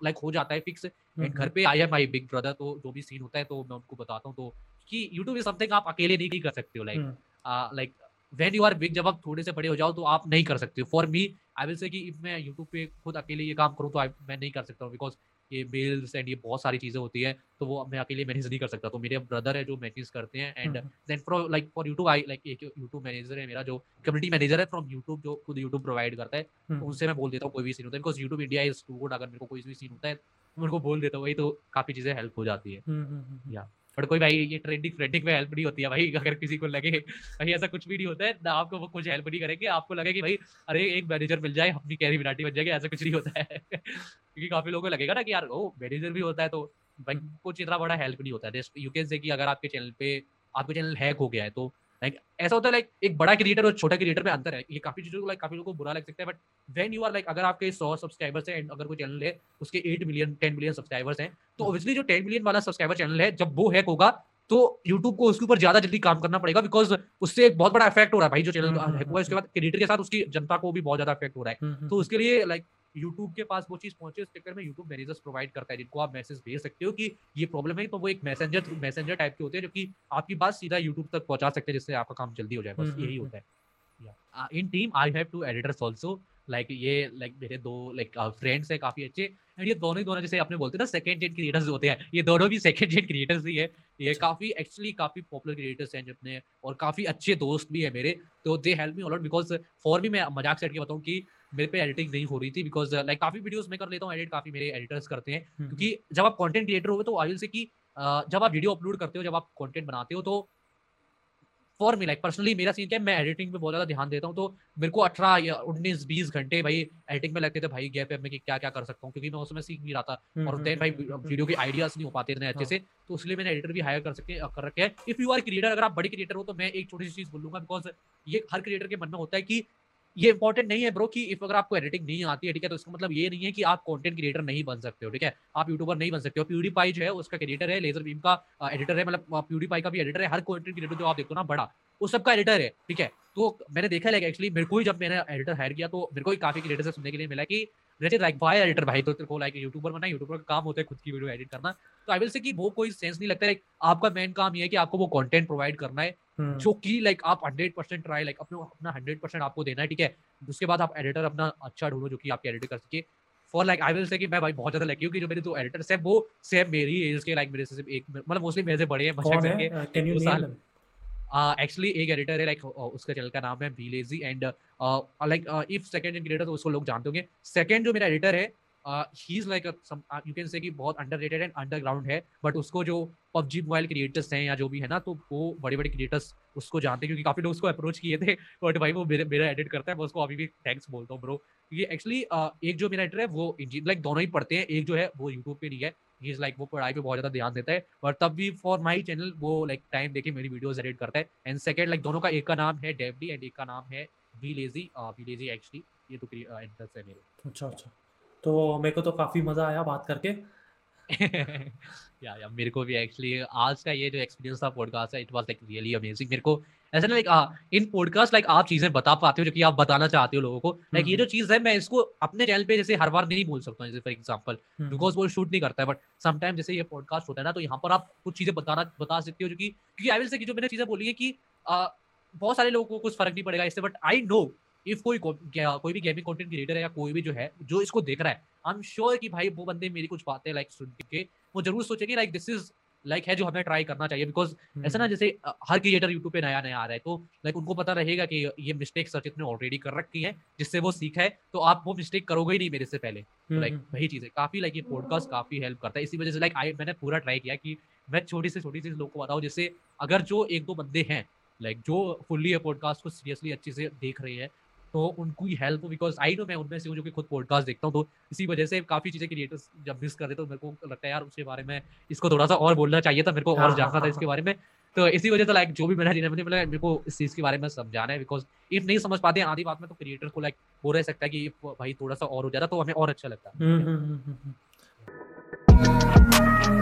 लाइक हो जाता है फिक्स। एंड घर पे I have my big brother, तो जो भी सीन होता है तो मैं उनको बताता हूँ। तो कि यूट्यूब इज समथिंग आप अकेले नहीं कर सकते हो, like When you are big, जब आप थोड़े से बड़े हो जाओ तो आप नहीं कर सकते। For me I will say कि इफ मैं यूट्यूब पे खुद अकेले ये काम करूँ तो मैं नहीं कर सकता हूँ, बिकॉज ये मेल्स एंड ये बहुत सारी चीज़ें होती हैं, तो वो मैं अकेले मैनेज नहीं कर सकता। तो मेरे ब्रदर है जो मैनेज करते हैं। And then from like for YouTube I like एक यूट्यूब मैनेजर है मेरा, जो कम्युनिटी मैनेजर है फ्रॉम यूट्यूब, जो खुद यूट्यूब प्रोवाइड करता है। तो उनसे मैं बोल देता हूँ कोई भी सीन होता है, because YouTube India is too good. अगर मेरे को कोई भी सीन होता है तो मेरे को बोल देता हूँ, वही तो काफ़ी चीज़ें हेल्प हो जाती है। बट कोई भाई ये ट्रेंडिंग में हेल्प नहीं होती है भाई। अगर किसी को लगे भाई ऐसा कुछ भी नहीं होता है ना, आपको वो कुछ हेल्प नहीं करेंगे। आपको लगे कि भाई अरे एक मैनेजर मिल जाए, अपनी कैरी मिनाटी बन जाएगी, ऐसा कुछ नहीं होता है। क्योंकि काफ़ी लोगों को लगेगा ना कि यार वो मैनेजर भी होता है, तो भाई कुछ इतना बड़ा हेल्प नहीं होता है। यू कैन से कि अगर आपके चैनल पर आपका चैनल हैक हो गया है तो लाइक ऐसा होता है, लाइक एक बड़ा क्रिएटर और छोटा क्रिएटर में अंतर है। ये काफ़ी चीज़ों को लाइक काफ़ी लोगों को बुरा लग सकता है। But when you are like अगर आपके 100 सब्सक्राइबर्स हैं एंड अगर कोई चैनल है उसके 8 मिलियन 10 मिलियन सब्सक्राइबर्स हैं, तो ऑब्वियसली जो 10 मिलियन वाला सब्सक्राइबर चैनल है जब वो हैक होगा तो यूट्यूब को उसके ऊपर ज़्यादा जल्दी काम करना पड़ेगा, बिकॉज उससे एक बहुत बड़ा इफेक्ट हो रहा है भाई। जो चैनल हैक हुआ है उसके बाद क्रिएटर के साथ उसकी जनता को भी बहुत ज़्यादा इफेक्ट हो रहा है। तो उसके लिए लाइक यूट्यूब के पास वो चीज़ पहुंचे, इस चक्कर में यूट्यूब मैनेजर्स प्रोवाइड करता है, जिनको आप मैसेज भेज सकते हो कि ये प्रॉब्लम है। तो वो एक मैसेंजर टाइप के होते हैं, जो कि आपकी बात सीधा यूट्यूब तक पहुंचा सकते हैं, जिससे आपका काम जल्दी हो जाए। बस यही होता है। In team I have 2 editors also, like ये लाइक मेरे 2 फ्रेंड्स हैं काफ़ी अच्छे। एंड ये दोनों जैसे आपने बोलते ना सेकेंड जेन क्रिएटर्स होते हैं, ये दोनों भी सेकेंड जेन क्रिएटर्स ही है। ये काफ़ी पॉपुलर क्रिएटर्स हैं जितने, और काफ़ी अच्छे दोस्त भी है मेरे। तो they help me all out, because for भी मैं मजाक से हट के बताऊँ कि मेरे पे एडिटिंग नहीं हो रही थी, बिकॉज लाइक काफ़ी वीडियोस मैं कर लेता हूँ एडिट, काफ़ी मेरे एडिटर्स करते हैं। क्योंकि जब आप कंटेंट क्रिएटर हो तो आई विल से कि जब आप वीडियो अपलोड करते हो, जब आप कंटेंट बनाते हो, तो फॉर मी लाइक पर्सनली मेरा सीन क्या है, मैं एडिटिंग पे बहुत ज़्यादा ध्यान देता हूँ। तो मेरे को 18 या 19-20 घंटे भाई एडिटिंग में लगते थे भाई, गैप में कि क्या क्या कर सकता हूँ, क्योंकि मैं उसमें सीख भी रहा था। और देन भाई वीडियो के आइडियाज़ नहीं हो पाते इतने अच्छे से, तो इसलिए मैंने एडिटर भी हायर कर रखे हैं। इफ़ यू आर क्रिएटर, अगर आप बड़े क्रिएटर हो तो मैं एक छोटी सी चीज़ बोलूँगा, बिकॉज ये हर क्रिएटर के मन में होता है कि ये इंपॉर्टेंट नहीं है ब्रो कि इफ अगर आपको एडिटिंग नहीं आती है, ठीक है, तो इसका मतलब ये नहीं है कि आप कंटेंट क्रिएटर नहीं बन सकते हो, ठीक है, आप यूट्यूबर नहीं बन सकते हो। PewDiePie जो है उसका क्रिएटर है, लेजर बीम का एडिटर है, मतलब PewDiePie का भी एडिटर है, हर कंटेंट क्रिएटर जो आप देखो ना बड़ा वो सबका एडिटर है, ठीक है। तो मैंने देखा है एक्चुअली, मेरे को ही जब मैंने एडिटर हायर किया तो मेरे को ही काफी क्रिएटर से सुनने के लिए मिला कि लाइक भाई एडिटर भाई तो तेरे को लाइक यूट्यूबर बना, यूट्यूबर का काम होता है खुद की वीडियो एडिट करना। तो आई विल से कि वो कोई सेंस नहीं लगता है, आपका मेन काम ये है कि आपको वो कंटेंट प्रोवाइड करना है जो कि लाइक आप 100% ट्राई लाइक अपना 100% आपको देना है, ठीक है। उसके बाद आप एडिटर अपना अच्छा ढूंढो जो कि आपके एडिट कर सके। For like I will say कि मैं भाई बहुत ज्यादा लकी हूं कि जो मेरे दो एडिटर्स हैं वो सेम मेरी एज के, लाइक मेरे से एक मतलब मोस्टली मेरे से बड़े हैं, मजाक करके। एक्चुअली एक एडिटर है लाइक उसका चैनल का नाम है be lazy and like if second in creator, तो उसको लोग जानते होंगे। सेकंड जो मेरा एडिटर है he is like you can say कि बहुत अंडररेटेड एंड अंडरग्राउंड है, बट उसको जो पबजी मोबाइल क्रिएटर्स हैं या जो भी है ना, तो वो बड़े बड़े क्रिएटर्स उसको जानते हैं क्योंकि काफ़ी लोग उसको अप्रोच किए थे, बट भाई वो मेरा एडिट करता है। मैं उसको अभी भी थैंक्स बोलता हूँ ब्रो। ये एक्चुअली एक जो मेरा एडिटर है वो इंजीनियर, लाइक दोनों ही पढ़ते हैं, एक जो है वो यूट्यूब पे नहीं है, इज लाइक वो पढ़ाई पे बहुत ज़्यादा ध्यान देता है, और तब भी फॉर माय चैनल वो लाइक टाइम देके मेरी वीडियोस एडिट करता है। एंड सेकंड लाइक दोनों का, एक का नाम है डेवडी एंड एक का नाम है be lazy, be lazy actually ये तो एडिटर्स है मेरे। अच्छा अच्छा, तो मेरे को तो काफ़ी मज़ा आया बात करके। या मेरे को भी एक्चुअली आज का ये जो एक्सपीरियंस था पॉडकास्ट का, it was like really amazing. मेरे को ऐसा ना लाइक इन पॉडकास्ट लाइक आप चीज़ें बता पाते हो जो कि आप बताना चाहते हो लोगों को। लाइक ये जो चीज़ है मैं इसको अपने चैनल पे जैसे हर बार नहीं बोल सकता हूँ, जैसे फॉर एग्जांपल बिकॉज वो शूट नहीं करता है, बट समटाइम जैसे ये पॉडकास्ट होता है ना, तो यहाँ पर आप कुछ चीज़ें बता सकते हो जो कि, क्योंकि आई विल से जो मैंने चीज़ें बोली है कि बहुत सारे लोगों को कुछ फर्क नहीं पड़ेगा इससे, बट आई नो इफ कोई भी गेमिंग कंटेंट क्रिएटर है या कोई भी जो है जो इसको देख रहा है, आई एम श्योर कि भाई वो बंदे मेरी कुछ बातें लाइक सुन के वो जरूर सोचेंगे लाइक दिस इज लाइक है जो हमें ट्राई करना चाहिए। बिकॉज ऐसा ना जैसे हर क्रिएटर यूट्यूब पे नया नया आ रहा है, तो लाइक उनको पता रहेगा कि ये मिस्टेक सचित ने ऑलरेडी कर रखी है जिससे वो सीखा है, तो आप वो मिस्टेक करोगे ही नहीं मेरे से पहले। लाइक वही चीज़ है, काफ़ी लाइक ये पॉडकास्ट काफ़ी हेल्प करता है। इसी वजह से लाइक मैंने पूरा ट्राई किया कि मैं छोटी सी लोगों को बताऊँ, जैसे अगर जो एक दो बंदे हैं लाइक जो फुल्ली पॉडकास्ट को सीरियसली अच्छे से देख रहे हैं तो उनको ही हेल्प हो, बिकॉज आई नो मैं उनमें से हूँ जो कि खुद पॉडकास्ट देखता हूँ। तो इसी वजह से काफ़ी चीज़ें क्रिएटर्स जब मिस करते तो मेरे को लगता है यार उसके बारे में इसको थोड़ा सा और बोलना चाहिए था, मेरे को और जानना था इसके बारे में। तो इसी वजह से लाइक जो भी मैंने मेरे को इस चीज़ के बारे में समझाना है, बिकॉज इफ नहीं समझ पाते आधी बात में तो क्रिएटर को लाइक वो रह सकता है कि भाई थोड़ा सा और हो जाता तो हमें और अच्छा लगता है।